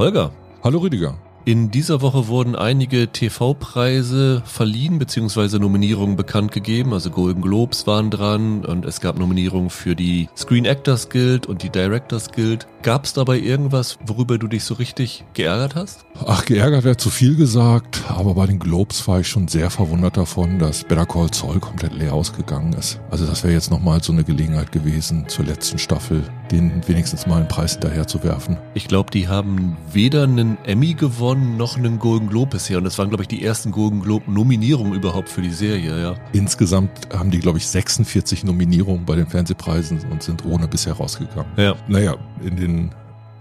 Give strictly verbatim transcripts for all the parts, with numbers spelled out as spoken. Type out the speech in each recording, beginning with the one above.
Holger. Hallo Rüdiger. In dieser Woche wurden einige T V-Preise verliehen bzw. Nominierungen bekannt gegeben. Also Golden Globes waren dran und es gab Nominierungen für die Screen Actors Guild und die Directors Guild. Gab es dabei irgendwas, worüber du dich so richtig geärgert hast? Ach, geärgert wäre zu viel gesagt, aber bei den Globes war ich schon sehr verwundert davon, dass Better Call Saul komplett leer ausgegangen ist. Also das wäre jetzt nochmal so eine Gelegenheit gewesen, zur letzten Staffel den wenigstens mal einen Preis hinterher zu werfen. Ich glaube, die haben weder einen Emmy gewonnen, noch einen Golden Globe bisher. Und das waren, glaube ich, die ersten Golden Globe-Nominierungen überhaupt für die Serie, ja. Insgesamt haben die, glaube ich, sechsundvierzig Nominierungen bei den Fernsehpreisen und sind ohne bisher rausgegangen. Ja. Naja, in den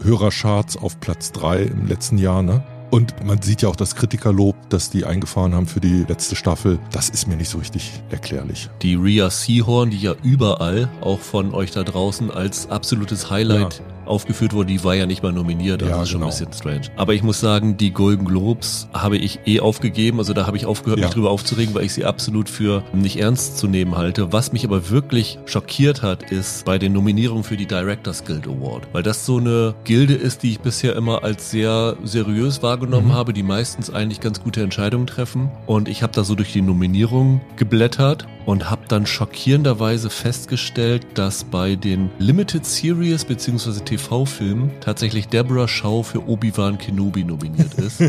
Hörercharts auf Platz drei im letzten Jahr, ne? Und man sieht ja auch das Kritikerlob, das die eingefahren haben für die letzte Staffel. Das ist mir nicht so richtig erklärlich. Die Rhea Seehorn, die ja überall, auch von euch da draußen, als absolutes Highlight ja. aufgeführt wurde, die war ja nicht mal nominiert. Das ja, ist schon genau. ein bisschen strange. Aber ich muss sagen, die Golden Globes habe ich eh aufgegeben. Also da habe ich aufgehört, ja. mich drüber aufzuregen, weil ich sie absolut für nicht ernst zu nehmen halte. Was mich aber wirklich schockiert hat, ist bei den Nominierungen für die Directors Guild Award. Weil das so eine Gilde ist, die ich bisher immer als sehr seriös wahrgenommen mhm. habe, die meistens eigentlich ganz gute Entscheidungen treffen. Und ich habe da so durch die Nominierungen geblättert und habe dann schockierenderweise festgestellt, dass bei den Limited Series bzw. T V-Filmen tatsächlich Deborah Shaw für Obi-Wan Kenobi nominiert ist.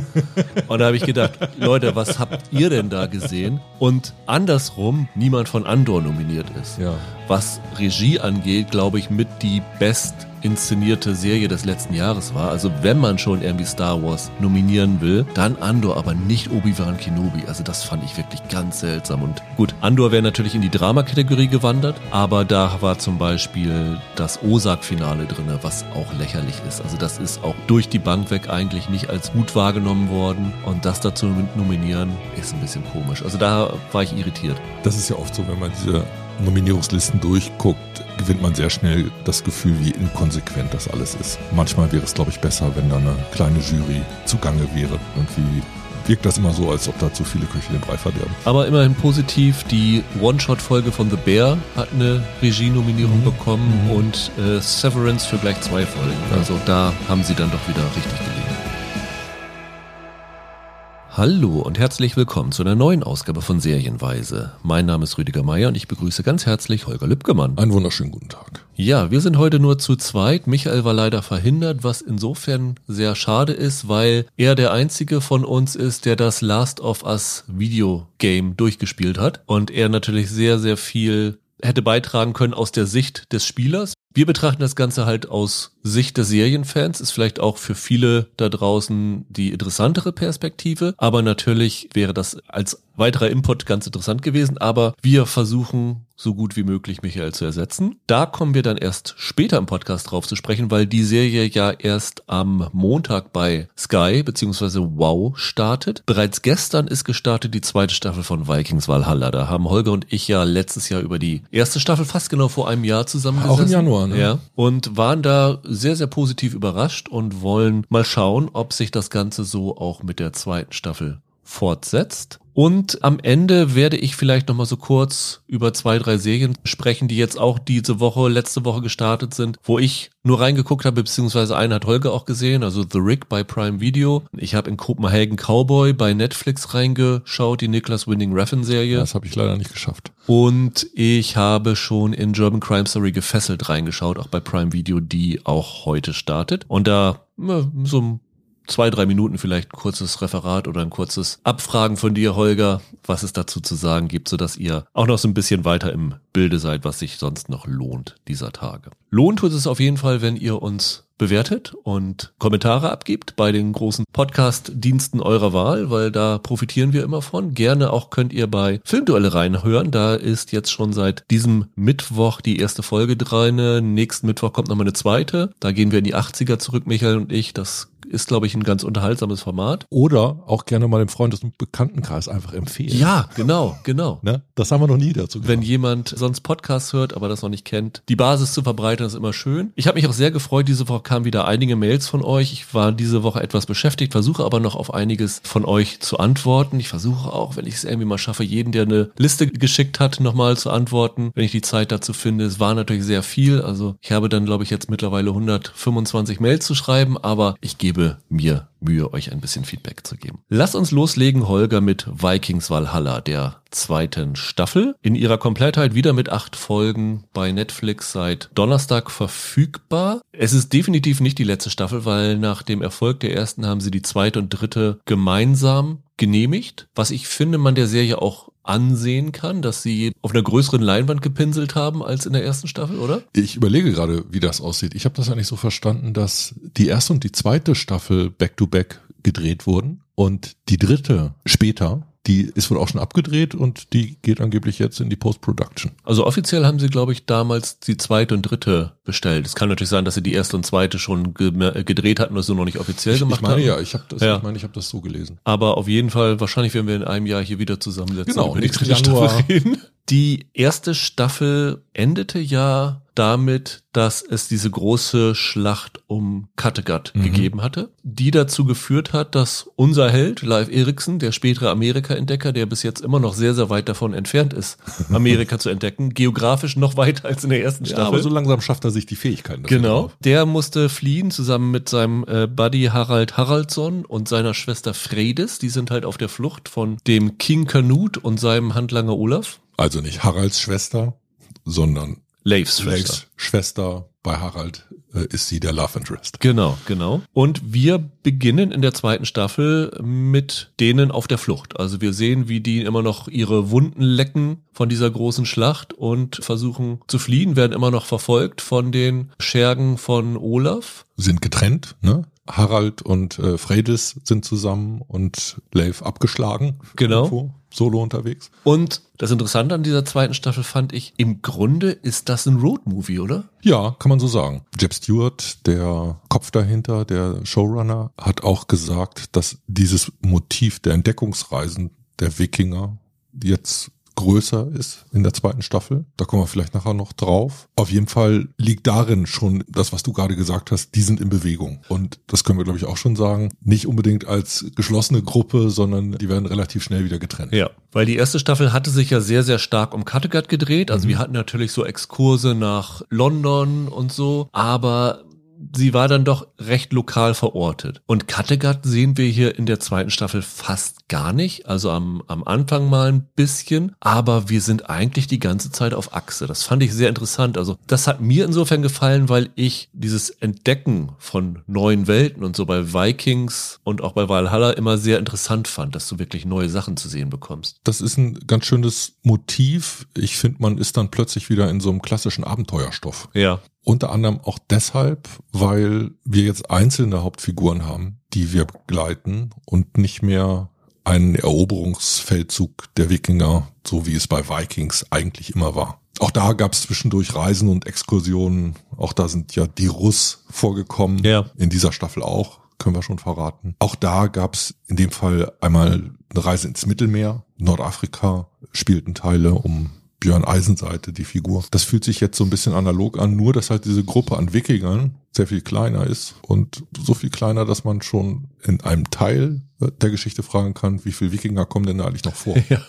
Und da habe ich gedacht, Leute, was habt ihr denn da gesehen? Und andersrum, niemand von Andor nominiert ist. Ja. Was Regie angeht, glaube ich, mit die best inszenierte Serie des letzten Jahres war. Also wenn man schon irgendwie Star Wars nominieren will, dann Andor, aber nicht Obi-Wan Kenobi. Also das fand ich wirklich ganz seltsam. Und gut, Andor wäre natürlich in die Drama-Kategorie gewandert, aber da war zum Beispiel das Ozark-Finale drin, was auch lächerlich ist. Also das ist auch durch die Bank weg eigentlich nicht als gut wahrgenommen worden. Und das dazu nominieren, ist ein bisschen komisch. Also da war ich irritiert. Das ist ja oft so, wenn man diese Nominierungslisten durchguckt, gewinnt man sehr schnell das Gefühl, wie inkonsequent das alles ist. Manchmal wäre es, glaube ich, besser, wenn da eine kleine Jury zugange wäre. Irgendwie wirkt das immer so, als ob da zu viele Köche den Brei verderben. Aber immerhin positiv, die One-Shot-Folge von The Bear hat eine Regie-Nominierung mhm. bekommen mhm. und äh, Severance für gleich zwei Folgen. Ja. Also da haben sie dann doch wieder richtig gelegen. Hallo und herzlich willkommen zu einer neuen Ausgabe von Serienweise. Mein Name ist Rüdiger Meier und ich begrüße ganz herzlich Holger Lübgemann. Einen wunderschönen guten Tag. Ja, wir sind heute nur zu zweit. Michael war leider verhindert, was insofern sehr schade ist, weil er der einzige von uns ist, der das Last of Us Videogame durchgespielt hat und er natürlich sehr, sehr viel hätte beitragen können aus der Sicht des Spielers. Wir betrachten das Ganze halt aus Sicht der Serienfans, ist vielleicht auch für viele da draußen die interessantere Perspektive, aber natürlich wäre das als weiterer Input ganz interessant gewesen, aber wir versuchen so gut wie möglich Michael zu ersetzen. Da kommen wir dann erst später im Podcast drauf zu sprechen, weil die Serie ja erst am Montag bei Sky bzw. Wow startet. Bereits gestern ist gestartet die zweite Staffel von Vikings Valhalla. Da haben Holger und ich ja letztes Jahr über die erste Staffel fast genau vor einem Jahr zusammengesessen. Auch im Januar, ne? Ja. Und waren da sehr, sehr positiv überrascht und wollen mal schauen, ob sich das Ganze so auch mit der zweiten Staffel fortsetzt. Und am Ende werde ich vielleicht nochmal so kurz über zwei, drei Serien sprechen, die jetzt auch diese Woche, letzte Woche gestartet sind, wo ich nur reingeguckt habe, beziehungsweise einen hat Holger auch gesehen, also The Rig bei Prime Video. Ich habe in Kopenhagen Cowboy bei Netflix reingeschaut, die Nicholas Winding Refn Serie. Das habe ich leider nicht geschafft. Und ich habe schon in German Crime Story gefesselt reingeschaut, auch bei Prime Video, die auch heute startet. Und da so ein zwei, drei Minuten vielleicht ein kurzes Referat oder ein kurzes Abfragen von dir, Holger, was es dazu zu sagen gibt, sodass ihr auch noch so ein bisschen weiter im Bilde seid, was sich sonst noch lohnt dieser Tage. Lohnt tut es auf jeden Fall, wenn ihr uns bewertet und Kommentare abgibt bei den großen Podcast-Diensten eurer Wahl, weil da profitieren wir immer von. Gerne auch könnt ihr bei Filmduelle reinhören. Da ist jetzt schon seit diesem Mittwoch die erste Folge drin. Nächsten Mittwoch kommt nochmal eine zweite. Da gehen wir in die achtziger zurück, Michael und ich. Das ist, glaube ich, ein ganz unterhaltsames Format. Oder auch gerne mal dem Freundes- und Bekanntenkreis einfach empfehlen. Ja, genau, genau. Ne? Das haben wir noch nie dazu gemacht. Wenn jemand sonst Podcasts hört, aber das noch nicht kennt, die Basis zu verbreiten, ist immer schön. Ich habe mich auch sehr gefreut, diese Woche kamen wieder einige Mails von euch. Ich war diese Woche etwas beschäftigt, versuche aber noch auf einiges von euch zu antworten. Ich versuche auch, wenn ich es irgendwie mal schaffe, jeden, der eine Liste geschickt hat, nochmal zu antworten, wenn ich die Zeit dazu finde. Es war natürlich sehr viel. Also ich habe dann, glaube ich, jetzt mittlerweile hundertfünfundzwanzig Mails zu schreiben, aber ich gebe mir Mühe, euch ein bisschen Feedback zu geben. Lass uns loslegen, Holger, mit Vikings Valhalla, der zweiten Staffel. In ihrer Komplettheit wieder mit acht Folgen bei Netflix seit Donnerstag verfügbar. Es ist definitiv nicht die letzte Staffel, weil nach dem Erfolg der ersten haben sie die zweite und dritte gemeinsam genehmigt. Was ich finde, man der Serie auch ansehen kann, dass sie auf einer größeren Leinwand gepinselt haben als in der ersten Staffel, oder? Ich überlege gerade, wie das aussieht. Ich habe das eigentlich so verstanden, dass die erste und die zweite Staffel back-to-back gedreht wurden und die dritte später. Die ist wohl auch schon abgedreht und die geht angeblich jetzt in die Post-Production. Also offiziell haben sie, glaube ich, damals die zweite und dritte bestellt. Es kann natürlich sein, dass sie die erste und zweite schon ge- gedreht hatten, das so noch nicht offiziell ich, gemacht haben. Ich meine haben. ja, ich habe das, ja. ich meine, ich habe das so gelesen. Aber auf jeden Fall, wahrscheinlich werden wir in einem Jahr hier wieder zusammensetzen. Genau, über die dritte Staffel reden. Die erste Staffel endete ja damit, dass es diese große Schlacht um Kattegat mhm. gegeben hatte, die dazu geführt hat, dass unser Held, Leif Erikson, der spätere Amerika-Entdecker, der bis jetzt immer noch sehr, sehr weit davon entfernt ist, Amerika zu entdecken, geografisch noch weiter als in der ersten Staffel. Ja, aber so langsam schafft er sich die Fähigkeiten. Genau. Der musste fliehen, zusammen mit seinem äh, Buddy Harald Haraldsson und seiner Schwester Freydis. Die sind halt auf der Flucht von dem King Canute und seinem Handlanger Olaf. Also nicht Haralds Schwester, sondern Leifs Schwester. Schwester bei Harald äh, ist sie der Love Interest. Genau, genau. Und wir beginnen in der zweiten Staffel mit denen auf der Flucht. Also wir sehen, wie die immer noch ihre Wunden lecken von dieser großen Schlacht und versuchen zu fliehen, werden immer noch verfolgt von den Schergen von Olaf. Sind getrennt, ne? Harald und äh, Freydis sind zusammen und Leif abgeschlagen. Genau. Irgendwo. Solo unterwegs. Und das Interessante an dieser zweiten Staffel fand ich, im Grunde ist das ein Roadmovie, oder? Ja, kann man so sagen. Jeb Stewart, der Kopf dahinter, der Showrunner, hat auch gesagt, dass dieses Motiv der Entdeckungsreisen der Wikinger jetzt größer ist in der zweiten Staffel. Da kommen wir vielleicht nachher noch drauf. Auf jeden Fall liegt darin schon das, was du gerade gesagt hast, die sind in Bewegung. Und das können wir, glaube ich, auch schon sagen, nicht unbedingt als geschlossene Gruppe, sondern die werden relativ schnell wieder getrennt. Ja, weil die erste Staffel hatte sich ja sehr, sehr stark um Kattegat gedreht. Also mhm. wir hatten natürlich so Exkurse nach London und so, aber sie war dann doch recht lokal verortet. Und Kattegat sehen wir hier in der zweiten Staffel fast gar nicht. Also am, am Anfang mal ein bisschen. Aber wir sind eigentlich die ganze Zeit auf Achse. Das fand ich sehr interessant. Also das hat mir insofern gefallen, weil ich dieses Entdecken von neuen Welten und so bei Vikings und auch bei Valhalla immer sehr interessant fand, dass du wirklich neue Sachen zu sehen bekommst. Das ist ein ganz schönes Motiv. Ich finde, man ist dann plötzlich wieder in so einem klassischen Abenteuerstoff. Ja. Unter anderem auch deshalb, weil wir jetzt einzelne Hauptfiguren haben, die wir begleiten und nicht mehr einen Eroberungsfeldzug der Wikinger, so wie es bei Vikings eigentlich immer war. Auch da gab es zwischendurch Reisen und Exkursionen. Auch da sind ja die Russ vorgekommen, ja. In dieser Staffel auch, können wir schon verraten. Auch da gab es in dem Fall einmal eine Reise ins Mittelmeer. Nordafrika spielten Teile um Björn Eisenseite, die Figur. Das fühlt sich jetzt so ein bisschen analog an, nur dass halt diese Gruppe an Wikingern sehr viel kleiner ist und so viel kleiner, dass man schon in einem Teil der Geschichte fragen kann, wie viele Wikinger kommen denn da eigentlich noch vor? Ja.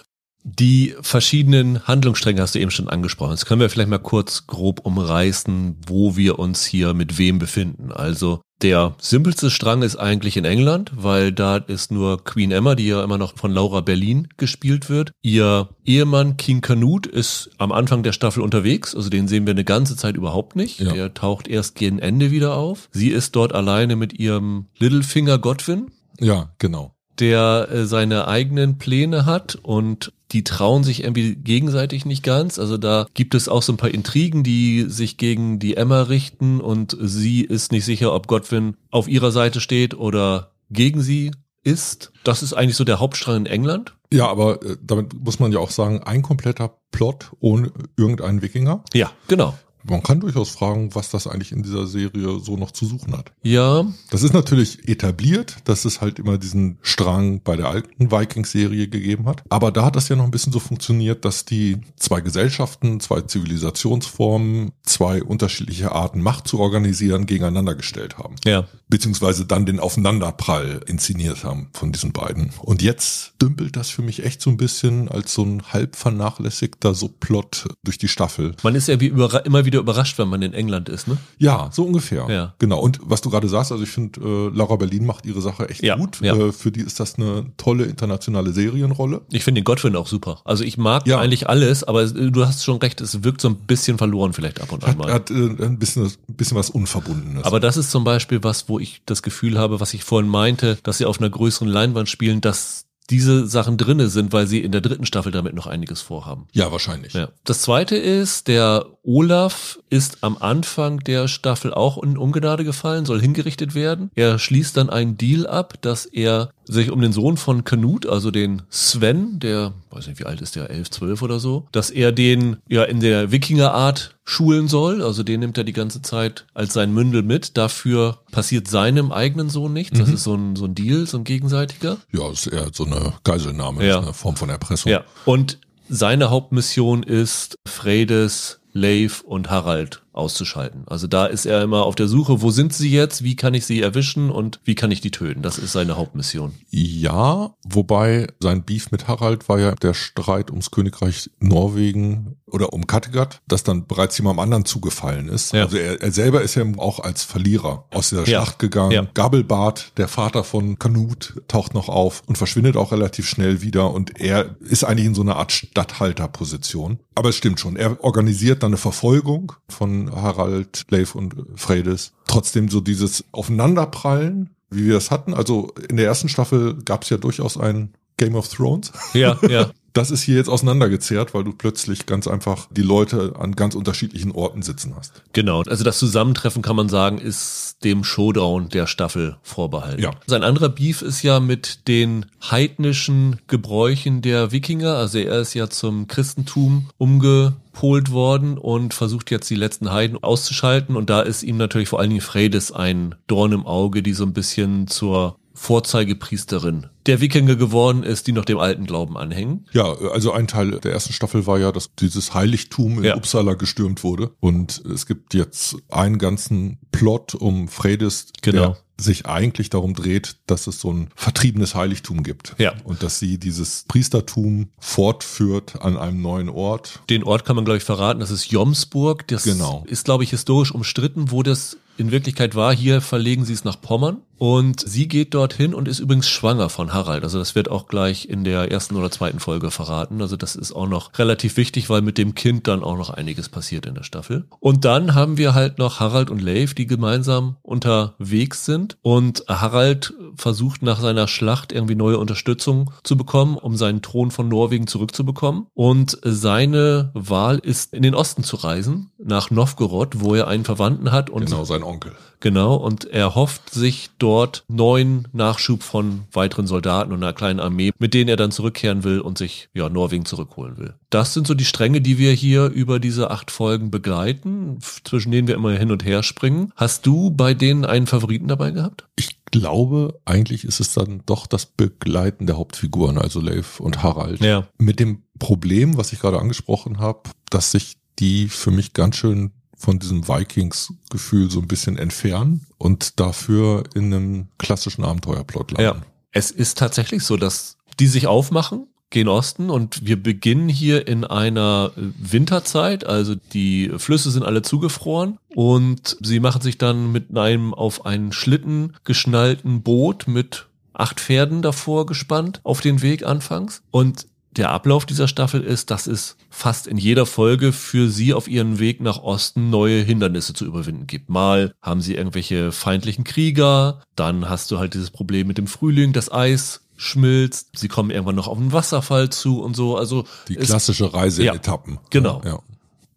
Die verschiedenen Handlungsstränge hast du eben schon angesprochen. Jetzt können wir vielleicht mal kurz grob umreißen, wo wir uns hier mit wem befinden. Also der simpelste Strang ist eigentlich in England, weil da ist nur Queen Emma, die ja immer noch von Laura Berlin gespielt wird. Ihr Ehemann King Canute ist am Anfang der Staffel unterwegs, also den sehen wir eine ganze Zeit überhaupt nicht. Ja. Der taucht erst gegen Ende wieder auf. Sie ist dort alleine mit ihrem Littlefinger Godwin. Ja, genau. Der äh, seine eigenen Pläne hat und die trauen sich irgendwie gegenseitig nicht ganz. Also da gibt es auch so ein paar Intrigen, die sich gegen die Emma richten und sie ist nicht sicher, ob Godwin auf ihrer Seite steht oder gegen sie ist. Das ist eigentlich so der Hauptstrang in England. Ja, aber äh, damit muss man ja auch sagen, ein kompletter Plot ohne irgendeinen Wikinger. Ja, genau. Man kann durchaus fragen, was das eigentlich in dieser Serie so noch zu suchen hat. Ja. Das ist natürlich etabliert, dass es halt immer diesen Strang bei der alten Vikings-Serie gegeben hat. Aber da hat das ja noch ein bisschen so funktioniert, dass die zwei Gesellschaften, zwei Zivilisationsformen, zwei unterschiedliche Arten Macht zu organisieren, gegeneinander gestellt haben. Ja. Beziehungsweise dann den Aufeinanderprall inszeniert haben von diesen beiden. Und jetzt dümpelt das für mich echt so ein bisschen als so ein halb vernachlässigter Subplot durch die Staffel. Man ist ja wie überra- immer wieder wieder überrascht, wenn man in England ist, ne? Ja, so ungefähr. Ja. Genau. Und was du gerade sagst, also ich finde, äh, Laura Berlin macht ihre Sache echt ja, gut. Ja. Äh, für die ist das eine tolle internationale Serienrolle. Ich finde den Godwin auch super. Also ich mag ja. eigentlich alles, aber du hast schon recht, es wirkt so ein bisschen verloren vielleicht ab und an mal. Hat, hat äh, ein bisschen, ein bisschen was Unverbundenes. Aber das ist zum Beispiel was, wo ich das Gefühl habe, was ich vorhin meinte, dass sie auf einer größeren Leinwand spielen, dass diese Sachen drinne sind, weil sie in der dritten Staffel damit noch einiges vorhaben. Ja, wahrscheinlich. Ja. Das zweite ist, der Olaf ist am Anfang der Staffel auch in Ungnade gefallen, soll hingerichtet werden. Er schließt dann einen Deal ab, dass er sich um den Sohn von Canute, also den Sven, der, weiß nicht wie alt ist der, elf, zwölf oder so, dass er den ja in der Wikingerart schulen soll, also den nimmt er die ganze Zeit als sein Mündel mit, dafür passiert seinem eigenen Sohn nichts, das mhm. ist so ein, so ein Deal, so ein gegenseitiger. Ja, ist eher so eine Geiselnahme, ja. Eine Form von Erpressung. Ja. Und seine Hauptmission ist, Freydis, Leif und Harald auszuschalten. Also da ist er immer auf der Suche, wo sind sie jetzt, wie kann ich sie erwischen und wie kann ich die töten? Das ist seine Hauptmission. Ja, wobei sein Beef mit Harald war ja der Streit ums Königreich Norwegen oder um Kattegat, das dann bereits jemandem anderen zugefallen ist. Ja. Also er, er selber ist ja auch als Verlierer aus der ja. Schlacht gegangen. Ja. Gabelbart, der Vater von Canute, taucht noch auf und verschwindet auch relativ schnell wieder und er ist eigentlich in so einer Art Statthalterposition. Aber es stimmt schon, er organisiert dann eine Verfolgung von Harald, Leif und Freydis. Trotzdem so dieses Aufeinanderprallen, wie wir das hatten. Also in der ersten Staffel gab es ja durchaus ein Game of Thrones. Ja, ja. Das ist hier jetzt auseinandergezerrt, weil du plötzlich ganz einfach die Leute an ganz unterschiedlichen Orten sitzen hast. Genau, also das Zusammentreffen, kann man sagen, ist dem Showdown der Staffel vorbehalten. Ja. Sein anderer Beef ist ja mit den heidnischen Gebräuchen der Wikinger. Also er ist ja zum Christentum umgepolt worden und versucht jetzt die letzten Heiden auszuschalten. Und da ist ihm natürlich vor allen Dingen Freydis ein Dorn im Auge, die so ein bisschen zur Vorzeigepriesterin der Wikinger geworden ist, die noch dem alten Glauben anhängen. Ja, also ein Teil der ersten Staffel war ja, dass dieses Heiligtum in ja. Uppsala gestürmt wurde. Und es gibt jetzt einen ganzen Plot um Freydis, genau. der sich eigentlich darum dreht, dass es so ein vertriebenes Heiligtum gibt. Ja. Und dass sie dieses Priestertum fortführt an einem neuen Ort. Den Ort kann man, glaube ich, verraten. Das ist Jomsburg. Das genau. ist, glaube ich, historisch umstritten, wo das in Wirklichkeit war. Hier verlegen sie es nach Pommern. Und sie geht dorthin und ist übrigens schwanger von Harald. Also das wird auch gleich in der ersten oder zweiten Folge verraten. Also das ist auch noch relativ wichtig, weil mit dem Kind dann auch noch einiges passiert in der Staffel. Und dann haben wir halt noch Harald und Leif, die gemeinsam unterwegs sind. Und Harald versucht nach seiner Schlacht irgendwie neue Unterstützung zu bekommen, um seinen Thron von Norwegen zurückzubekommen. Und seine Wahl ist, in den Osten zu reisen, nach Novgorod, wo er einen Verwandten hat. Und genau, sein Onkel. Genau, und er hofft sich dort neuen Nachschub von weiteren Soldaten und einer kleinen Armee, mit denen er dann zurückkehren will und sich ja Norwegen zurückholen will. Das sind so die Stränge, die wir hier über diese acht Folgen begleiten, zwischen denen wir immer hin und her springen. Hast du bei denen einen Favoriten dabei gehabt? Ich glaube, eigentlich ist es dann doch das Begleiten der Hauptfiguren, also Leif und Harald. Ja. Mit dem Problem, was ich gerade angesprochen habe, dass sich die für mich ganz schön von diesem Vikings-Gefühl so ein bisschen entfernen und dafür in einem klassischen Abenteuerplot landen. Ja, es ist tatsächlich so, dass die sich aufmachen, gehen Osten und wir beginnen hier in einer Winterzeit, also die Flüsse sind alle zugefroren und sie machen sich dann mit einem auf einen Schlitten geschnallten Boot mit acht Pferden davor gespannt auf den Weg anfangs und der Ablauf dieser Staffel ist, dass es fast in jeder Folge für sie auf ihren Weg nach Osten neue Hindernisse zu überwinden gibt. Mal haben sie irgendwelche feindlichen Krieger, dann hast du halt dieses Problem mit dem Frühling, das Eis schmilzt, sie kommen irgendwann noch auf einen Wasserfall zu und so. Also die klassische Reiseetappen. Ja, genau. Ja.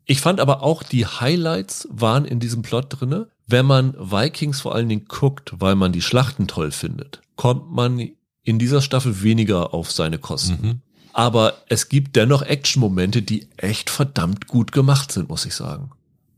Ich fand aber auch, die Highlights waren in diesem Plot drinne. Wenn man Vikings vor allen Dingen guckt, weil man die Schlachten toll findet, kommt man in dieser Staffel weniger auf seine Kosten. Mhm. Aber es gibt dennoch Action-Momente, die echt verdammt gut gemacht sind, muss ich sagen.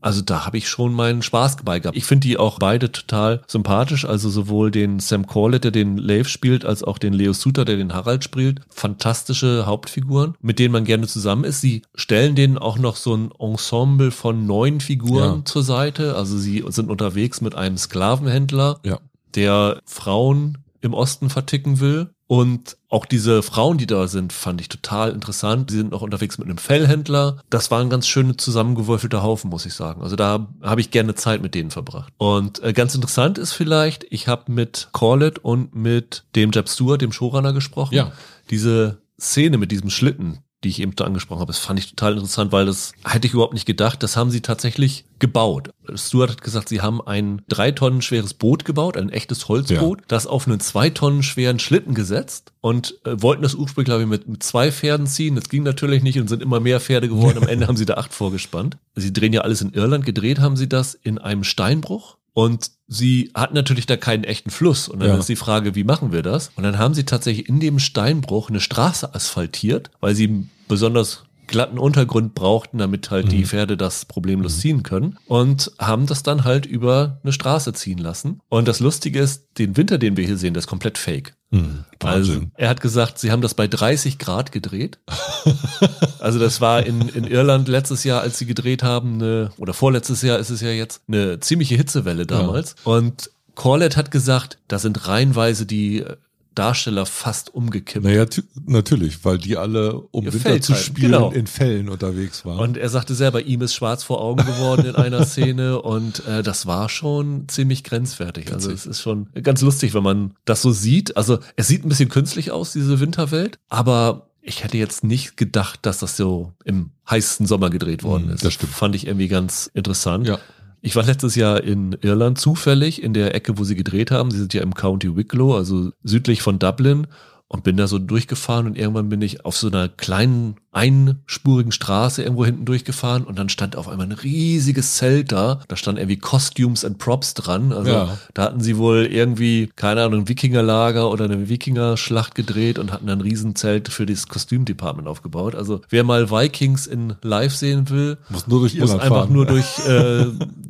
Also da habe ich schon meinen Spaß dabei gehabt. Ich finde die auch beide total sympathisch. Also sowohl den Sam Corlett, der den Leif spielt, als auch den Leo Suter, der den Harald spielt. Fantastische Hauptfiguren, mit denen man gerne zusammen ist. Sie stellen denen auch noch so ein Ensemble von neuen Figuren ja. zur Seite. Also sie sind unterwegs mit einem Sklavenhändler, ja. der Frauen im Osten verticken will. Und auch diese Frauen, die da sind, fand ich total interessant. Sie sind noch unterwegs mit einem Fellhändler. Das war ein ganz schöner zusammengewürfelter Haufen, muss ich sagen. Also da habe ich gerne Zeit mit denen verbracht. Und äh, ganz interessant ist vielleicht, ich habe mit Corlett und mit dem Jeb Stewart, dem Showrunner, gesprochen. Ja. Diese Szene mit diesem Schlitten, die ich eben da angesprochen habe, das fand ich total interessant, weil das hätte ich überhaupt nicht gedacht. Das haben sie tatsächlich gebaut. Stewart hat gesagt, sie haben ein drei Tonnen schweres Boot gebaut, ein echtes Holzboot, ja. das auf einen zwei Tonnen schweren Schlitten gesetzt und äh, wollten das Ursprung, glaube ich, mit, mit zwei Pferden ziehen. Das ging natürlich nicht und sind immer mehr Pferde geworden. Am Ende haben sie da acht vorgespannt. Sie drehen ja alles in Irland. Gedreht haben sie das in einem Steinbruch. Und sie hatten natürlich da keinen echten Fluss. Und dann ja. ist die Frage, wie machen wir das? Und dann haben sie tatsächlich in dem Steinbruch eine Straße asphaltiert, weil sie einen besonders glatten Untergrund brauchten, damit halt mhm. die Pferde das problemlos mhm. ziehen können. Und haben das dann halt über eine Straße ziehen lassen. Und das Lustige ist, den Winter, den wir hier sehen, der ist komplett fake. Mhm. Also er hat gesagt, sie haben das bei dreißig Grad gedreht. Also das war in, in Irland letztes Jahr, als sie gedreht haben, eine, oder vorletztes Jahr ist es ja jetzt, eine ziemliche Hitzewelle damals. Ja. Und Corlett hat gesagt, da sind reihenweise die Darsteller fast umgekippt. Naja, t- natürlich, weil die alle, um Ihr Winter Feld zu spielen, genau. in Fällen unterwegs waren. Und er sagte selber, ihm ist schwarz vor Augen geworden in einer Szene und äh, das war schon ziemlich grenzwertig. Witzig. Also es ist schon ganz lustig, wenn man das so sieht. Also es sieht ein bisschen künstlich aus, diese Winterwelt, aber ich hätte jetzt nicht gedacht, dass das so im heißesten Sommer gedreht worden ist. Das stimmt. Fand ich irgendwie ganz interessant. Ja. Ich war letztes Jahr in Irland zufällig in der Ecke, wo sie gedreht haben. Sie sind ja im County Wicklow, also südlich von Dublin, und bin da so durchgefahren und irgendwann bin ich auf so einer kleinen einspurigen Straße irgendwo hinten durchgefahren und dann stand auf einmal ein riesiges Zelt da. Da standen irgendwie Costumes and Props dran. Also ja. da hatten sie wohl irgendwie, keine Ahnung, ein Wikingerlager oder eine Wikingerschlacht gedreht und hatten dann ein Riesenzelt für das Kostümdepartment aufgebaut. Also wer mal Vikings in live sehen will, muss, nur durch muss Irland einfach fahren. nur durch äh,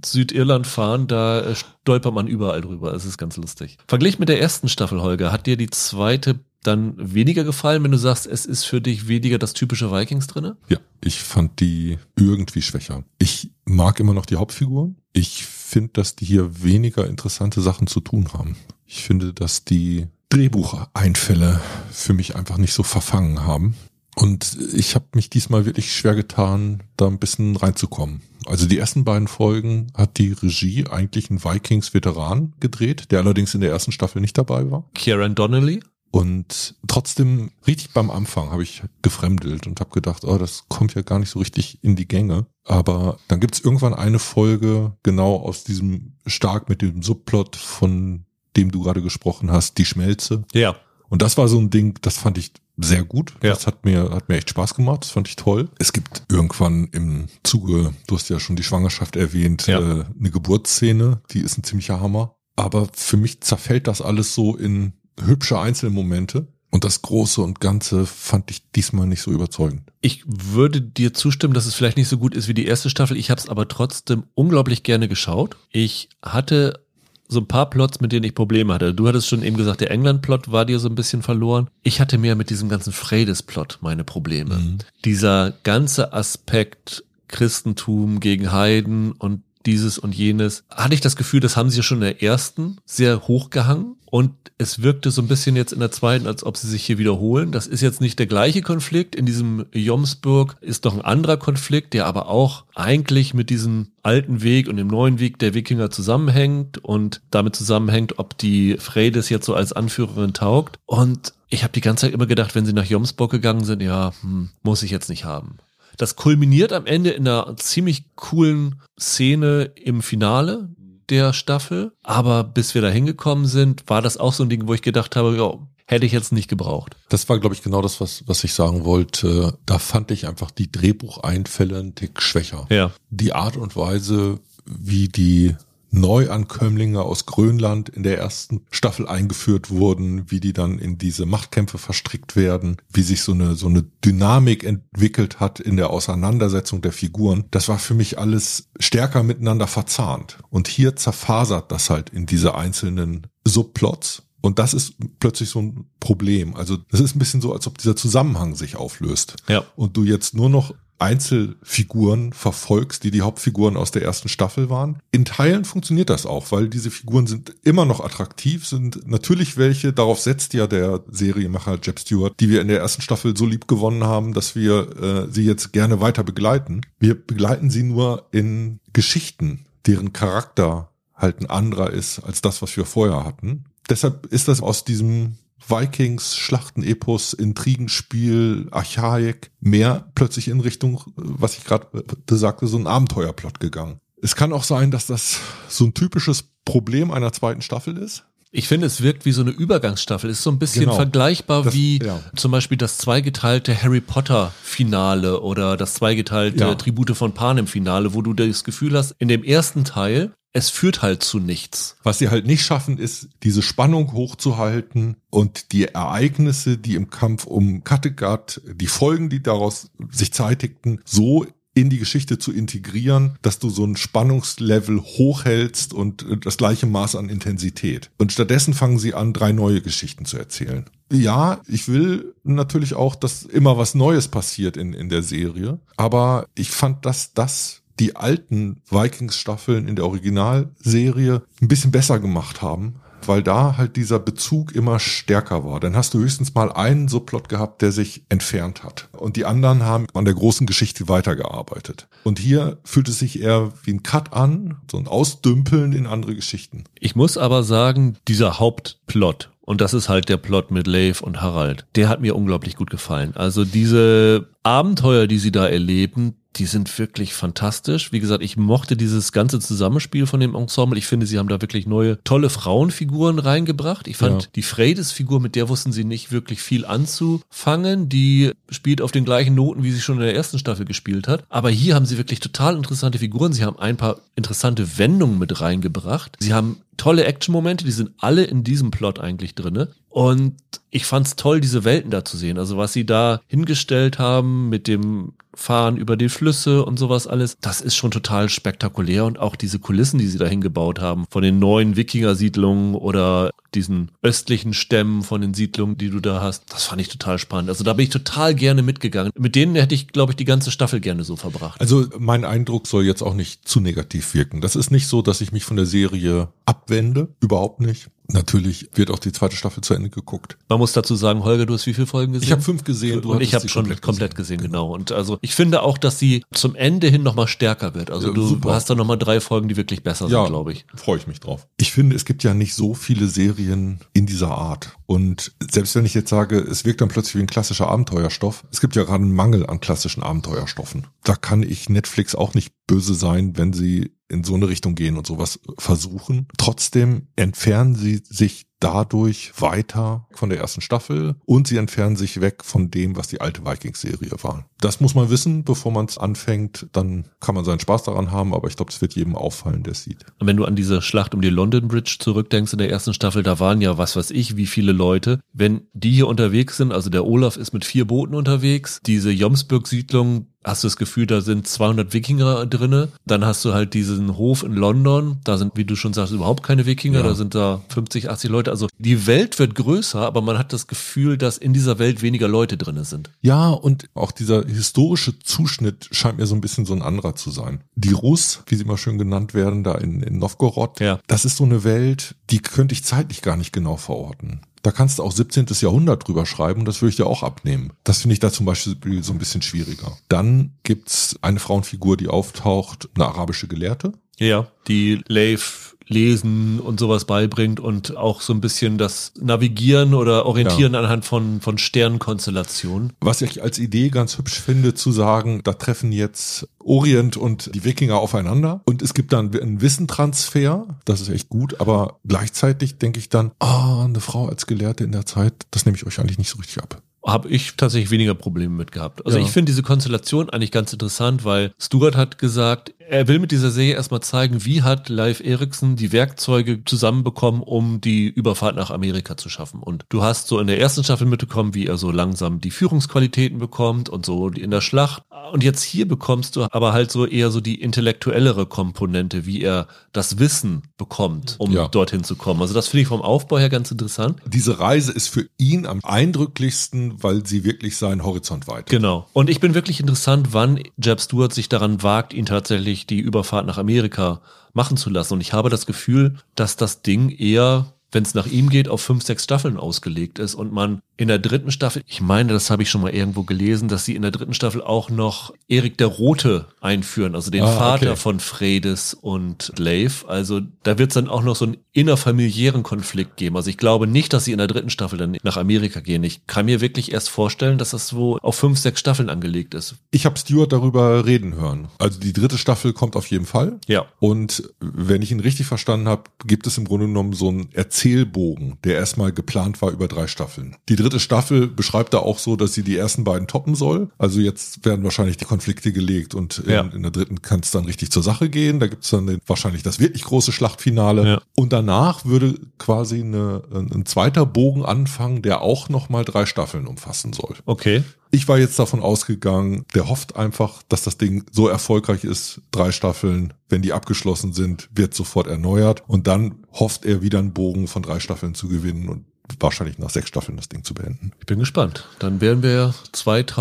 Südirland fahren. Da äh, stolpert man überall drüber. Es ist ganz lustig. Verglichen mit der ersten Staffel, Holger, hat dir die zweite dann weniger gefallen, wenn du sagst, es ist für dich weniger das typische Vikings drinne? Ja, ich fand die irgendwie schwächer. Ich mag immer noch die Hauptfiguren. Ich finde, dass die hier weniger interessante Sachen zu tun haben. Ich finde, dass die Drehbucheinfälle für mich einfach nicht so verfangen haben. Und ich habe mich diesmal wirklich schwer getan, da ein bisschen reinzukommen. Also die ersten beiden Folgen hat die Regie eigentlich einen Vikings-Veteran gedreht, der allerdings in der ersten Staffel nicht dabei war. Kieran Donnelly? Und trotzdem, richtig beim Anfang habe ich gefremdelt und habe gedacht, oh, das kommt ja gar nicht so richtig in die Gänge. Aber dann gibt es irgendwann eine Folge, genau aus diesem, stark mit dem Subplot, von dem du gerade gesprochen hast, die Schmelze. Ja. Und das war so ein Ding, das fand ich sehr gut. Ja. Das hat mir, hat mir echt Spaß gemacht. Das fand ich toll. Es gibt irgendwann im Zuge, du hast ja schon die Schwangerschaft erwähnt, ja. äh, eine Geburtsszene, die ist ein ziemlicher Hammer. Aber für mich zerfällt das alles so in hübsche Einzelmomente und das Große und Ganze fand ich diesmal nicht so überzeugend. Ich würde dir zustimmen, dass es vielleicht nicht so gut ist wie die erste Staffel. Ich habe es aber trotzdem unglaublich gerne geschaut. Ich hatte so ein paar Plots, mit denen ich Probleme hatte. Du hattest schon eben gesagt, der England-Plot war dir so ein bisschen verloren. Ich hatte mehr mit diesem ganzen Freydis-Plot meine Probleme. Mhm. Dieser ganze Aspekt Christentum gegen Heiden und dieses und jenes, hatte ich das Gefühl, das haben sie schon in der ersten sehr hochgehangen und es wirkte so ein bisschen jetzt in der zweiten, als ob sie sich hier wiederholen. Das ist jetzt nicht der gleiche Konflikt. In diesem Jomsburg ist noch ein anderer Konflikt, der aber auch eigentlich mit diesem alten Weg und dem neuen Weg der Wikinger zusammenhängt und damit zusammenhängt, ob die Freydis jetzt so als Anführerin taugt. Und ich habe die ganze Zeit immer gedacht, wenn sie nach Jomsburg gegangen sind, ja, hm, muss ich jetzt nicht haben. Das kulminiert am Ende in einer ziemlich coolen Szene im Finale der Staffel. Aber bis wir da hingekommen sind, war das auch so ein Ding, wo ich gedacht habe, ja, hätte ich jetzt nicht gebraucht. Das war, glaube ich, genau das, was, was ich sagen wollte. Da fand ich einfach die Drehbucheinfälle einen Tick schwächer. Ja. Die Art und Weise, wie die Neuankömmlinge aus Grönland in der ersten Staffel eingeführt wurden, wie die dann in diese Machtkämpfe verstrickt werden, wie sich so eine so eine Dynamik entwickelt hat in der Auseinandersetzung der Figuren. Das war für mich alles stärker miteinander verzahnt. Und hier zerfasert das halt in diese einzelnen Subplots. Und das ist plötzlich so ein Problem. Also das ist ein bisschen so, als ob dieser Zusammenhang sich auflöst. Ja. Und du jetzt nur noch Einzelfiguren verfolgst, die die Hauptfiguren aus der ersten Staffel waren. In Teilen funktioniert das auch, weil diese Figuren sind immer noch attraktiv, sind natürlich welche, darauf setzt ja der Serienmacher Jeb Stewart, die wir in der ersten Staffel so lieb gewonnen haben, dass wir äh, sie jetzt gerne weiter begleiten. Wir begleiten sie nur in Geschichten, deren Charakter halt ein anderer ist als das, was wir vorher hatten. Deshalb ist das aus diesem Vikings, Schlachtenepos, Intrigenspiel, Archaik, mehr plötzlich in Richtung, was ich gerade sagte, so ein Abenteuerplot gegangen. Es kann auch sein, dass das so ein typisches Problem einer zweiten Staffel ist. Ich finde, es wirkt wie so eine Übergangsstaffel. Ist so ein bisschen genau. vergleichbar das, wie ja. zum Beispiel das zweigeteilte Harry Potter Finale oder das zweigeteilte ja. Tribute von Panem Finale, wo du das Gefühl hast, in dem ersten Teil, es führt halt zu nichts. Was sie halt nicht schaffen, ist, diese Spannung hochzuhalten und die Ereignisse, die im Kampf um Kattegat, die Folgen, die daraus sich zeitigten, so in die Geschichte zu integrieren, dass du so ein Spannungslevel hochhältst und das gleiche Maß an Intensität. Und stattdessen fangen sie an, drei neue Geschichten zu erzählen. Ja, ich will natürlich auch, dass immer was Neues passiert in, in der Serie, aber ich fand, dass das die alten Vikings-Staffeln in der Originalserie ein bisschen besser gemacht haben, weil da halt dieser Bezug immer stärker war. Dann hast du höchstens mal einen Subplot gehabt, der sich entfernt hat. Und die anderen haben an der großen Geschichte weitergearbeitet. Und hier fühlt es sich eher wie ein Cut an, so ein Ausdümpeln in andere Geschichten. Ich muss aber sagen, dieser Hauptplot, und das ist halt der Plot mit Leif und Harald, der hat mir unglaublich gut gefallen. Also diese Abenteuer, die sie da erleben, die sind wirklich fantastisch. Wie gesagt, ich mochte dieses ganze Zusammenspiel von dem Ensemble. Ich finde, sie haben da wirklich neue, tolle Frauenfiguren reingebracht. Ich fand ja. die Freydis-Figur, mit der wussten sie nicht wirklich viel anzufangen. Die spielt auf den gleichen Noten, wie sie schon in der ersten Staffel gespielt hat. Aber hier haben sie wirklich total interessante Figuren. Sie haben ein paar interessante Wendungen mit reingebracht. Sie haben tolle Action-Momente, die sind alle in diesem Plot eigentlich drinne. Und ich fand's toll, diese Welten da zu sehen. Also was sie da hingestellt haben mit dem Fahren über die Flüsse und sowas alles, das ist schon total spektakulär. Und auch diese Kulissen, die sie da hingebaut haben, von den neuen Wikinger-Siedlungen oder diesen östlichen Stämmen von den Siedlungen, die du da hast, das fand ich total spannend. Also da bin ich total gerne mitgegangen. Mit denen hätte ich, glaube ich, die ganze Staffel gerne so verbracht. Also mein Eindruck soll jetzt auch nicht zu negativ wirken. Das ist nicht so, dass ich mich von der Serie abwende, überhaupt nicht. Natürlich wird auch die zweite Staffel zu Ende geguckt. Man muss dazu sagen, Holger, du hast wie viele Folgen gesehen? Ich habe fünf gesehen. Du und ich habe schon komplett, komplett gesehen, gesehen genau. genau. Und also ich finde auch, dass sie zum Ende hin nochmal stärker wird. Also ja, du super. hast da nochmal drei Folgen, die wirklich besser ja, sind, glaube ich. Freue ich mich drauf. Ich finde, es gibt ja nicht so viele Serien in dieser Art. Und selbst wenn ich jetzt sage, es wirkt dann plötzlich wie ein klassischer Abenteuerstoff, es gibt ja gerade einen Mangel an klassischen Abenteuerstoffen. Da kann ich Netflix auch nicht böse sein, wenn sie in so eine Richtung gehen und sowas versuchen. Trotzdem entfernen sie sich dadurch weiter von der ersten Staffel und sie entfernen sich weg von dem, was die alte Vikings-Serie war. Das muss man wissen, bevor man es anfängt, dann kann man seinen Spaß daran haben, aber ich glaube, es wird jedem auffallen, der es sieht. Und wenn du an diese Schlacht um die London Bridge zurückdenkst in der ersten Staffel, da waren ja was weiß ich, wie viele Leute. Wenn die hier unterwegs sind, also der Olaf ist mit vier Booten unterwegs, diese Jomsburg-Siedlung, hast du das Gefühl, da sind zweihundert Wikinger drinne. Dann hast du halt diesen Hof in London, da sind, wie du schon sagst, überhaupt keine Wikinger, ja. da sind da fünfzig, achtzig Leute. Also die Welt wird größer, aber man hat das Gefühl, dass in dieser Welt weniger Leute drinne sind. Ja, und auch dieser historische Zuschnitt scheint mir so ein bisschen so ein anderer zu sein. Die Rus, wie sie immer schön genannt werden, da in, in Novgorod, ja. das ist so eine Welt, die könnte ich zeitlich gar nicht genau verorten. Da kannst du auch siebzehntes Jahrhundert drüber schreiben, das würde ich dir auch abnehmen. Das finde ich da zum Beispiel so ein bisschen schwieriger. Dann gibt's eine Frauenfigur, die auftaucht, eine arabische Gelehrte. Ja, die Leif lesen und sowas beibringt und auch so ein bisschen das Navigieren oder Orientieren ja. anhand von, von Sternkonstellationen. Was ich als Idee ganz hübsch finde, zu sagen, da treffen jetzt Orient und die Wikinger aufeinander und es gibt dann einen Wissentransfer, das ist echt gut, aber gleichzeitig denke ich dann, ah, oh, eine Frau als Gelehrte in der Zeit, das nehme ich euch eigentlich nicht so richtig ab. Habe ich tatsächlich weniger Probleme mit gehabt. Also ja. ich finde diese Konstellation eigentlich ganz interessant, weil Stewart hat gesagt, Er will mit dieser Serie erstmal zeigen, wie hat Leif Erikson die Werkzeuge zusammenbekommen, um die Überfahrt nach Amerika zu schaffen. Und du hast so in der ersten Staffel mitbekommen, wie er so langsam die Führungsqualitäten bekommt und so in der Schlacht. Und jetzt hier bekommst du aber halt so eher so die intellektuellere Komponente, wie er das Wissen bekommt, um ja. dorthin zu kommen. Also das finde ich vom Aufbau her ganz interessant. Diese Reise ist für ihn am eindrücklichsten, weil sie wirklich seinen Horizont weitet. Genau. Und ich bin wirklich interessant, wann Jeb Stewart sich daran wagt, ihn tatsächlich die Überfahrt nach Amerika machen zu lassen. Und ich habe das Gefühl, dass das Ding eher, wenn es nach ihm geht, auf fünf, sechs Staffeln ausgelegt ist und man in der dritten Staffel, ich meine, das habe ich schon mal irgendwo gelesen, dass sie in der dritten Staffel auch noch Erik der Rote einführen, also den ah, Vater okay. von Freydis und Leif. Also da wird es dann auch noch so einen innerfamiliären Konflikt geben. Also ich glaube nicht, dass sie in der dritten Staffel dann nach Amerika gehen. Ich kann mir wirklich erst vorstellen, dass das so auf fünf, sechs Staffeln angelegt ist. Ich habe Stewart darüber reden hören. Also die dritte Staffel kommt auf jeden Fall. Ja. Und wenn ich ihn richtig verstanden habe, gibt es im Grunde genommen so einen Erzählbogen, der erstmal geplant war über drei Staffeln. Die dritte Staffel beschreibt er auch so, dass sie die ersten beiden toppen soll. Also jetzt werden wahrscheinlich die Konflikte gelegt und in, ja. in der dritten kann es dann richtig zur Sache gehen. Da gibt es dann wahrscheinlich das wirklich große Schlachtfinale. Ja. Und danach würde quasi eine, ein zweiter Bogen anfangen, der auch nochmal drei Staffeln umfassen soll. Okay. Ich war jetzt davon ausgegangen, der hofft einfach, dass das Ding so erfolgreich ist, drei Staffeln, wenn die abgeschlossen sind, wird sofort erneuert und dann hofft er wieder einen Bogen von drei Staffeln zu gewinnen und wahrscheinlich nach sechs Staffeln das Ding zu beenden. Ich bin gespannt. Dann werden wir zwanzig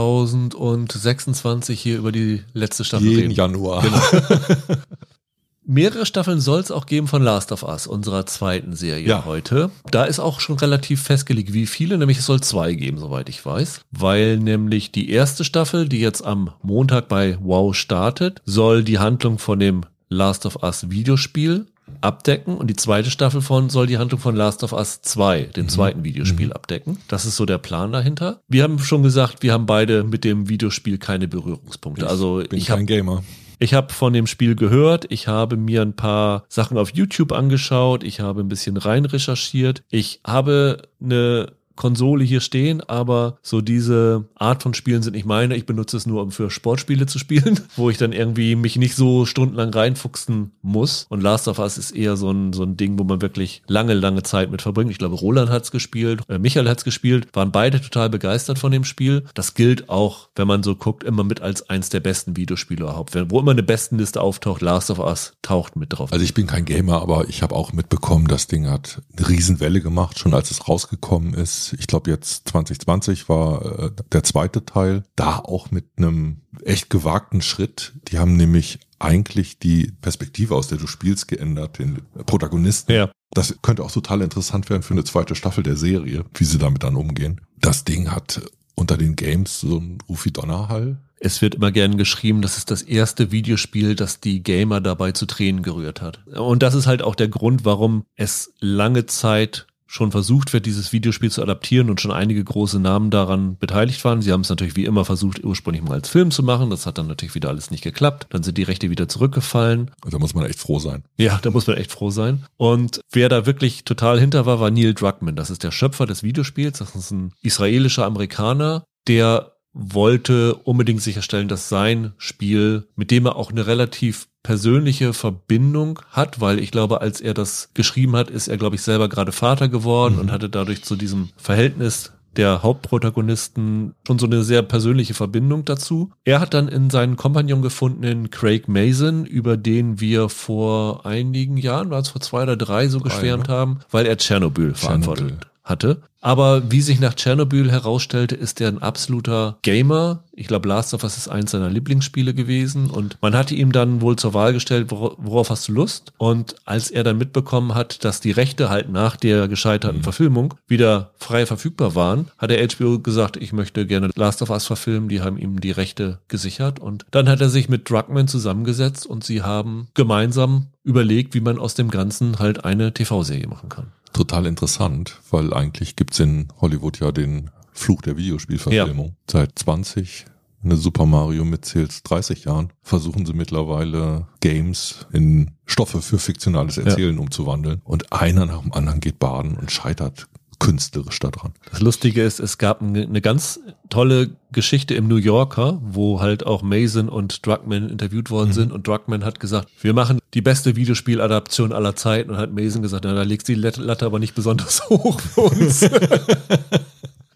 sechsundzwanzig hier über die letzte Staffel Jeden reden. Jeden Januar. Genau. Mehrere Staffeln soll es auch geben von Last of Us, unserer zweiten Serie ja. heute. Da ist auch schon relativ festgelegt, wie viele, nämlich es soll zwei geben, soweit ich weiß. Weil nämlich die erste Staffel, die jetzt am Montag bei Wow startet, soll die Handlung von dem Last of Us Videospiel abdecken und die zweite Staffel von soll die Handlung von Last of Us zwei, dem mhm. zweiten Videospiel, mhm. abdecken. Das ist so der Plan dahinter. Wir haben schon gesagt, wir haben beide mit dem Videospiel keine Berührungspunkte. Ich also bin ich kein hab, Gamer. Ich habe von dem Spiel gehört, ich habe mir ein paar Sachen auf YouTube angeschaut, ich habe ein bisschen rein recherchiert, ich habe eine Konsole hier stehen, aber so diese Art von Spielen sind nicht meine. Ich benutze es nur, um für Sportspiele zu spielen, wo ich dann irgendwie mich nicht so stundenlang reinfuchsen muss. Und Last of Us ist eher so ein so ein Ding, wo man wirklich lange, lange Zeit mit verbringt. Ich glaube, Roland hat's gespielt, äh, Michael hat's gespielt, waren beide total begeistert von dem Spiel. Das gilt auch, wenn man so guckt, immer mit als eins der besten Videospiele überhaupt. Wo immer eine Bestenliste auftaucht, Last of Us taucht mit drauf. Also ich bin kein Gamer, aber ich habe auch mitbekommen, das Ding hat eine Riesenwelle gemacht, schon als es rausgekommen ist. Ich glaube jetzt zwanzig zwanzig war äh, der zweite Teil, da auch mit einem echt gewagten Schritt. Die haben nämlich eigentlich die Perspektive, aus der du spielst, geändert, den Protagonisten. Ja. Das könnte auch total interessant werden für eine zweite Staffel der Serie, wie sie damit dann umgehen. Das Ding hat unter den Games so einen Rufi-Donner-Hall. Es wird immer gern geschrieben, das ist das erste Videospiel, das die Gamer dabei zu Tränen gerührt hat. Und das ist halt auch der Grund, warum es lange Zeit schon versucht wird, dieses Videospiel zu adaptieren und schon einige große Namen daran beteiligt waren. Sie haben es natürlich wie immer versucht, ursprünglich mal als Film zu machen. Das hat dann natürlich wieder alles nicht geklappt. Dann sind die Rechte wieder zurückgefallen. Da muss man echt froh sein. Ja, da muss man echt froh sein. Und wer da wirklich total hinter war, war Neil Druckmann. Das ist der Schöpfer des Videospiels. Das ist ein israelischer Amerikaner, der wollte unbedingt sicherstellen, dass sein Spiel, mit dem er auch eine relativ persönliche Verbindung hat, weil ich glaube, als er das geschrieben hat, ist er, glaube ich, selber gerade Vater geworden mhm. und hatte dadurch zu diesem Verhältnis der Hauptprotagonisten schon so eine sehr persönliche Verbindung dazu. Er hat dann in seinen Kompagnon gefundenen Craig Mazin, über den wir vor einigen Jahren, war es vor zwei oder drei so drei, geschwärmt ne? haben, weil er Tschernobyl verantwortet hatte. Aber wie sich nach Tschernobyl herausstellte, ist er ein absoluter Gamer. Ich glaube, Last of Us ist eins seiner Lieblingsspiele gewesen und man hatte ihm dann wohl zur Wahl gestellt, worauf hast du Lust? Und als er dann mitbekommen hat, dass die Rechte halt nach der gescheiterten mhm. Verfilmung wieder frei verfügbar waren, hat der H B O gesagt, ich möchte gerne Last of Us verfilmen. Die haben ihm die Rechte gesichert und dann hat er sich mit Druckmann zusammengesetzt und sie haben gemeinsam überlegt, wie man aus dem Ganzen halt eine T V-Serie machen kann. Total interessant, weil eigentlich gibt's in Hollywood ja den Fluch der Videospielverfilmung. Ja. Seit zwanzig, wenn du Super Mario mitzählst, dreißig Jahren, versuchen sie mittlerweile Games in Stoffe für fiktionales Erzählen ja. umzuwandeln. Und einer nach dem anderen geht baden und scheitert künstlerisch daran. Das Lustige ist, es gab eine ganz tolle Geschichte im New Yorker, wo halt auch Mason und Druckmann interviewt worden mhm. sind und Druckmann hat gesagt, wir machen die beste Videospieladaption aller Zeiten und hat Mason gesagt, na, da legst du die Latte aber nicht besonders hoch für uns.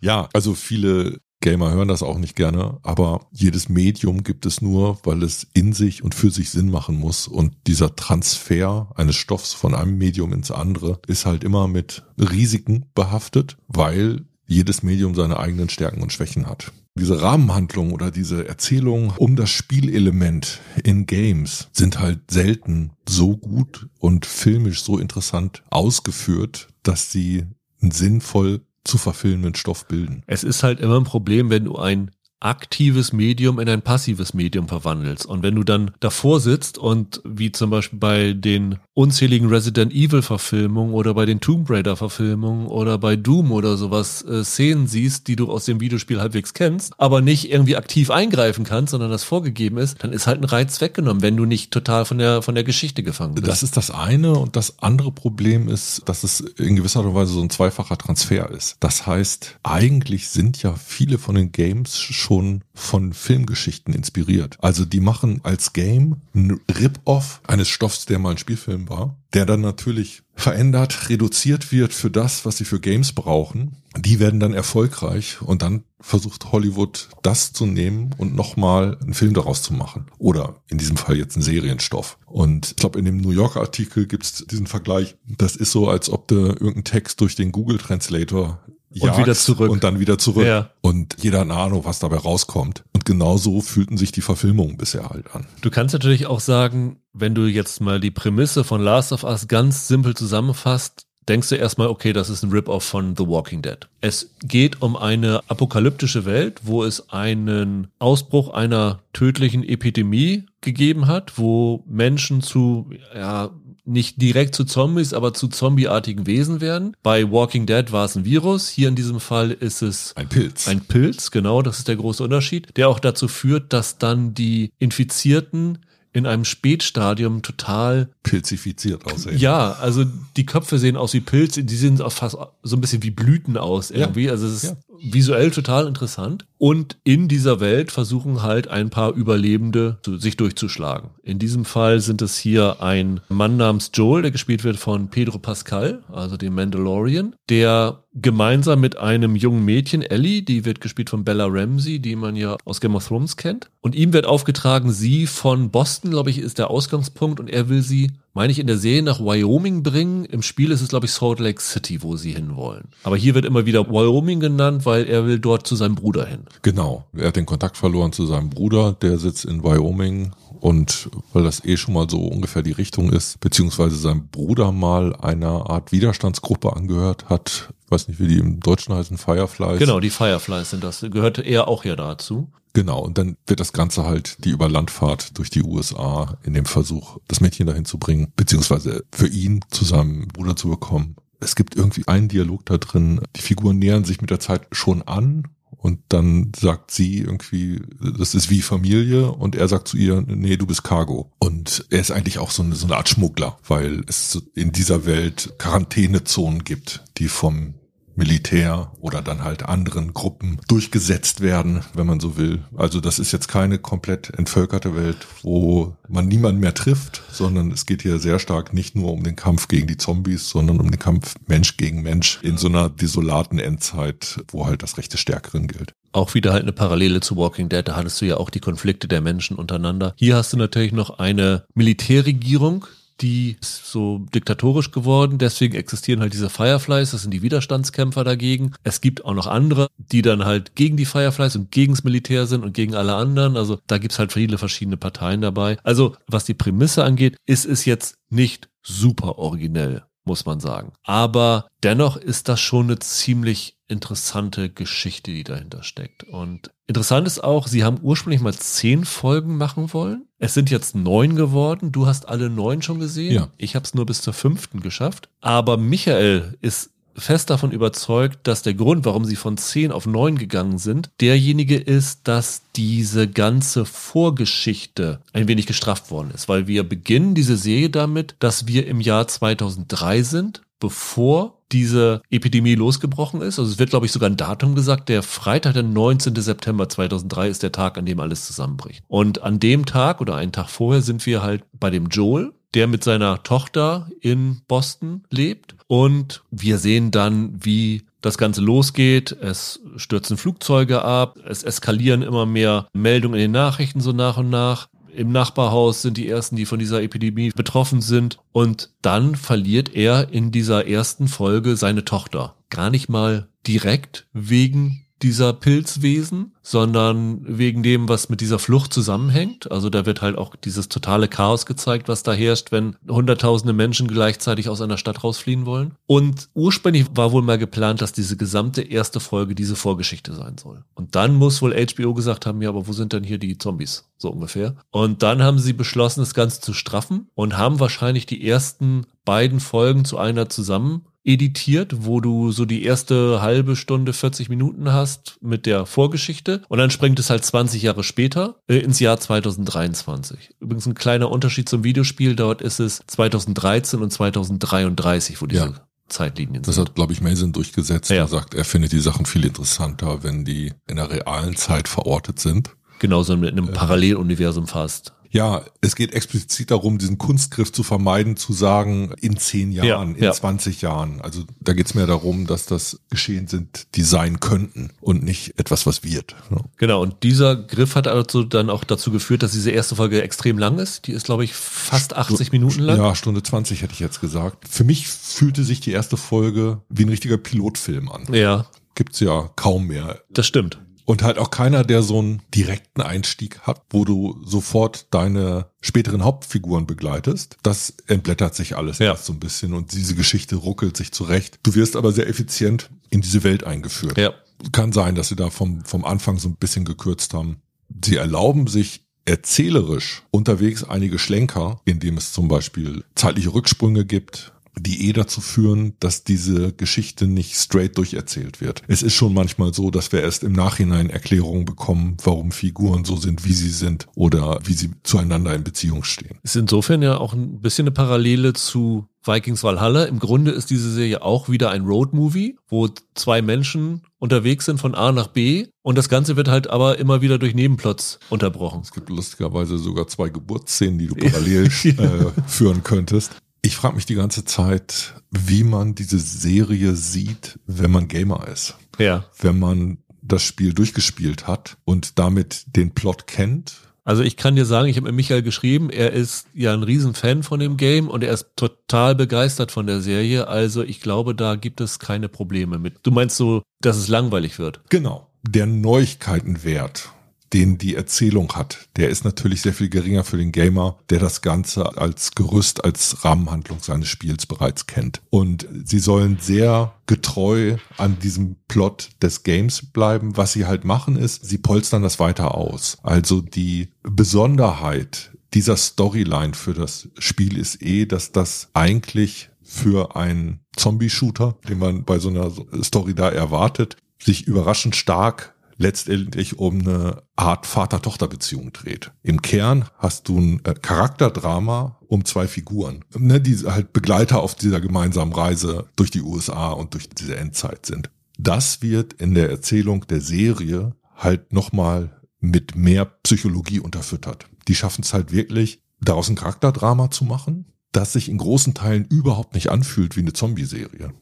Ja, also viele Gamer hören das auch nicht gerne, aber jedes Medium gibt es nur, weil es in sich und für sich Sinn machen muss und dieser Transfer eines Stoffs von einem Medium ins andere ist halt immer mit Risiken behaftet, weil jedes Medium seine eigenen Stärken und Schwächen hat. Diese Rahmenhandlung oder diese Erzählung um das Spielelement in Games sind halt selten so gut und filmisch so interessant ausgeführt, dass sie sinnvoll zu verfilmenden Stoff bilden. Es ist halt immer ein Problem, wenn du ein aktives Medium in ein passives Medium verwandelst. Und wenn du dann davor sitzt und wie zum Beispiel bei den unzähligen Resident Evil Verfilmungen oder bei den Tomb Raider Verfilmungen oder bei Doom oder sowas äh, Szenen siehst, die du aus dem Videospiel halbwegs kennst, aber nicht irgendwie aktiv eingreifen kannst, sondern das vorgegeben ist, dann ist halt ein Reiz weggenommen, wenn du nicht total von der von der Geschichte gefangen bist. Das ist das eine und das andere Problem ist, dass es in gewisser Art und Weise so ein zweifacher Transfer ist. Das heißt, eigentlich sind ja viele von den Games schon von Filmgeschichten inspiriert. Also die machen als Game ein Rip-Off eines Stoffs, der mal ein Spielfilm war, der dann natürlich verändert, reduziert wird für das, was sie für Games brauchen. Die werden dann erfolgreich und dann versucht Hollywood das zu nehmen und nochmal einen Film daraus zu machen. Oder in diesem Fall jetzt einen Serienstoff. Und ich glaube, in dem New Yorker Artikel gibt es diesen Vergleich. Das ist so, als ob du irgendeinen Text durch den Google Translator und wieder zurück. Und dann wieder zurück. Ja. Und jeder eine Ahnung, was dabei rauskommt. Und genau so fühlten sich die Verfilmungen bisher halt an. Du kannst natürlich auch sagen, wenn du jetzt mal die Prämisse von Last of Us ganz simpel zusammenfasst, denkst du erstmal, okay, das ist ein Rip-Off von The Walking Dead. Es geht um eine apokalyptische Welt, wo es einen Ausbruch einer tödlichen Epidemie gegeben hat, wo Menschen zu, ja, nicht direkt zu Zombies, aber zu zombieartigen Wesen werden. Bei Walking Dead war es ein Virus. Hier in diesem Fall ist es ein Pilz. Ein Pilz, genau, das ist der große Unterschied, der auch dazu führt, dass dann die Infizierten in einem Spätstadium total pilzifiziert aussehen. Ja, also die Köpfe sehen aus wie Pilze, die sehen auch fast so ein bisschen wie Blüten aus irgendwie. Ja. Also es ist ja visuell total interessant. Und in dieser Welt versuchen halt ein paar Überlebende sich durchzuschlagen. In diesem Fall sind es hier ein Mann namens Joel, der gespielt wird von Pedro Pascal, also dem Mandalorian, der gemeinsam mit einem jungen Mädchen, Ellie, die wird gespielt von Bella Ramsey, die man ja aus Game of Thrones kennt. Und ihm wird aufgetragen, sie von Boston, glaube ich, ist der Ausgangspunkt. Und er will sie, meine ich, in der Serie nach Wyoming bringen. Im Spiel ist es, glaube ich, Salt Lake City, wo sie hinwollen. Aber hier wird immer wieder Wyoming genannt, weil er will dort zu seinem Bruder hin. Genau, er hat den Kontakt verloren zu seinem Bruder, der sitzt in Wyoming. Und weil das eh schon mal so ungefähr die Richtung ist, beziehungsweise sein Bruder mal einer Art Widerstandsgruppe angehört hat, ich weiß nicht, wie die im Deutschen heißen, Fireflies. Genau, die Fireflies sind das, gehört er auch ja dazu. Genau, und dann wird das Ganze halt die Überlandfahrt durch die U S A in dem Versuch, das Mädchen dahin zu bringen, beziehungsweise für ihn zu seinem Bruder zu bekommen. Es gibt irgendwie einen Dialog da drin, die Figuren nähern sich mit der Zeit schon an. Und dann sagt sie irgendwie, das ist wie Familie. Und er sagt zu ihr, nee, du bist Cargo. Und er ist eigentlich auch so eine, so eine Art Schmuggler, weil es in dieser Welt Quarantänezonen gibt, die vom Militär oder dann halt anderen Gruppen durchgesetzt werden, wenn man so will. Also das ist jetzt keine komplett entvölkerte Welt, wo man niemanden mehr trifft, sondern es geht hier sehr stark nicht nur um den Kampf gegen die Zombies, sondern um den Kampf Mensch gegen Mensch in so einer desolaten Endzeit, wo halt das Recht des Stärkeren gilt. Auch wieder halt eine Parallele zu Walking Dead, da hattest du ja auch die Konflikte der Menschen untereinander. Hier hast du natürlich noch eine Militärregierung, die ist so diktatorisch geworden, deswegen existieren halt diese Fireflies, das sind die Widerstandskämpfer dagegen. Es gibt auch noch andere, die dann halt gegen die Fireflies und gegen das Militär sind und gegen alle anderen. Also da gibt's halt viele verschiedene Parteien dabei. Also was die Prämisse angeht, ist es jetzt nicht super originell, muss man sagen. Aber dennoch ist das schon eine ziemlich interessante Geschichte, die dahinter steckt. Und interessant ist auch, sie haben ursprünglich mal zehn Folgen machen wollen. Es sind jetzt neun geworden. Du hast alle neun schon gesehen. Ja. Ich habe es nur bis zur fünften geschafft. Aber Michael ist fest davon überzeugt, dass der Grund, warum sie von zehn auf neun gegangen sind, derjenige ist, dass diese ganze Vorgeschichte ein wenig gestrafft worden ist. Weil wir beginnen diese Serie damit, dass wir im Jahr zweitausenddrei sind, bevor diese Epidemie losgebrochen ist. Also es wird, glaube ich, sogar ein Datum gesagt. Der Freitag, der neunzehnten September zweitausenddrei ist der Tag, an dem alles zusammenbricht. Und an dem Tag oder einen Tag vorher sind wir halt bei dem Joel, der mit seiner Tochter in Boston lebt. Und wir sehen dann, wie das Ganze losgeht. Es stürzen Flugzeuge ab. Es eskalieren immer mehr Meldungen in den Nachrichten so nach und nach. Im Nachbarhaus sind die ersten, die von dieser Epidemie betroffen sind. Und dann verliert er in dieser ersten Folge seine Tochter. Gar nicht mal direkt wegen dieser Pilzwesen, sondern wegen dem, was mit dieser Flucht zusammenhängt. Also da wird halt auch dieses totale Chaos gezeigt, was da herrscht, wenn hunderttausende Menschen gleichzeitig aus einer Stadt rausfliehen wollen. Und ursprünglich war wohl mal geplant, dass diese gesamte erste Folge diese Vorgeschichte sein soll. Und dann muss wohl H B O gesagt haben, ja, aber wo sind denn hier die Zombies? So ungefähr. Und dann haben sie beschlossen, das Ganze zu straffen und haben wahrscheinlich die ersten beiden Folgen zu einer zusammen editiert, wo du so die erste halbe Stunde, vierzig Minuten hast mit der Vorgeschichte und dann springt es halt zwanzig Jahre später äh, ins Jahr zweitausenddreiundzwanzig. Übrigens ein kleiner Unterschied zum Videospiel, dort ist es zweitausenddreizehn und zweitausenddreiunddreißig, wo diese ja. Zeitlinien sind. Das hat, glaube ich, Mason durchgesetzt. Ja. Er sagt, er findet die Sachen viel interessanter, wenn die in der realen Zeit verortet sind. Genau, so in einem äh. Paralleluniversum fast. Ja, es geht explizit darum, diesen Kunstgriff zu vermeiden, zu sagen, in zehn Jahren, ja, in ja. zwanzig Jahren. Also da geht's mehr darum, dass das Geschehen sind, die sein könnten und nicht etwas, was wird. Ne? Genau, und dieser Griff hat also dann auch dazu geführt, dass diese erste Folge extrem lang ist. Die ist, glaube ich, fast achtzig Minuten lang. Ja, Stunde zwanzig hätte ich jetzt gesagt. Für mich fühlte sich die erste Folge wie ein richtiger Pilotfilm an. Ja. Gibt's ja kaum mehr. Das stimmt. Und halt auch keiner, der so einen direkten Einstieg hat, wo du sofort deine späteren Hauptfiguren begleitest. Das entblättert sich alles ja. erst so ein bisschen und diese Geschichte ruckelt sich zurecht. Du wirst aber sehr effizient in diese Welt eingeführt. Ja. Kann sein, dass sie da vom, vom Anfang so ein bisschen gekürzt haben. Sie erlauben sich erzählerisch unterwegs einige Schlenker, indem es zum Beispiel zeitliche Rücksprünge gibt, die eh dazu führen, dass diese Geschichte nicht straight durcherzählt wird. Es ist schon manchmal so, dass wir erst im Nachhinein Erklärungen bekommen, warum Figuren so sind, wie sie sind oder wie sie zueinander in Beziehung stehen. Ist insofern ja auch ein bisschen eine Parallele zu Vikings Valhalla. Im Grunde ist diese Serie auch wieder ein Roadmovie, wo zwei Menschen unterwegs sind von A nach B und das Ganze wird halt aber immer wieder durch Nebenplots unterbrochen. Es gibt lustigerweise sogar zwei Geburtsszenen, die du parallel äh, führen könntest. Ich frage mich die ganze Zeit, wie man diese Serie sieht, wenn man Gamer ist. Ja. Wenn man das Spiel durchgespielt hat und damit den Plot kennt. Also ich kann dir sagen, ich habe mit Michael geschrieben, er ist ja ein Riesenfan von dem Game und er ist total begeistert von der Serie. Also ich glaube, da gibt es keine Probleme mit. Du meinst so, dass es langweilig wird? Genau. Der Neuigkeitenwert, den die Erzählung hat, der ist natürlich sehr viel geringer für den Gamer, der das Ganze als Gerüst, als Rahmenhandlung seines Spiels bereits kennt. Und sie sollen sehr getreu an diesem Plot des Games bleiben. Was sie halt machen ist, sie polstern das weiter aus. Also die Besonderheit dieser Storyline für das Spiel ist eh, dass das eigentlich für einen Zombie-Shooter, den man bei so einer Story da erwartet, sich überraschend stark letztendlich um eine Art Vater-Tochter-Beziehung dreht. Im Kern hast du ein Charakterdrama um zwei Figuren, ne, die halt Begleiter auf dieser gemeinsamen Reise durch die U S A und durch diese Endzeit sind. Das wird in der Erzählung der Serie halt nochmal mit mehr Psychologie unterfüttert. Die schaffen es halt wirklich, daraus ein Charakterdrama zu machen, das sich in großen Teilen überhaupt nicht anfühlt wie eine Zombie-Serie.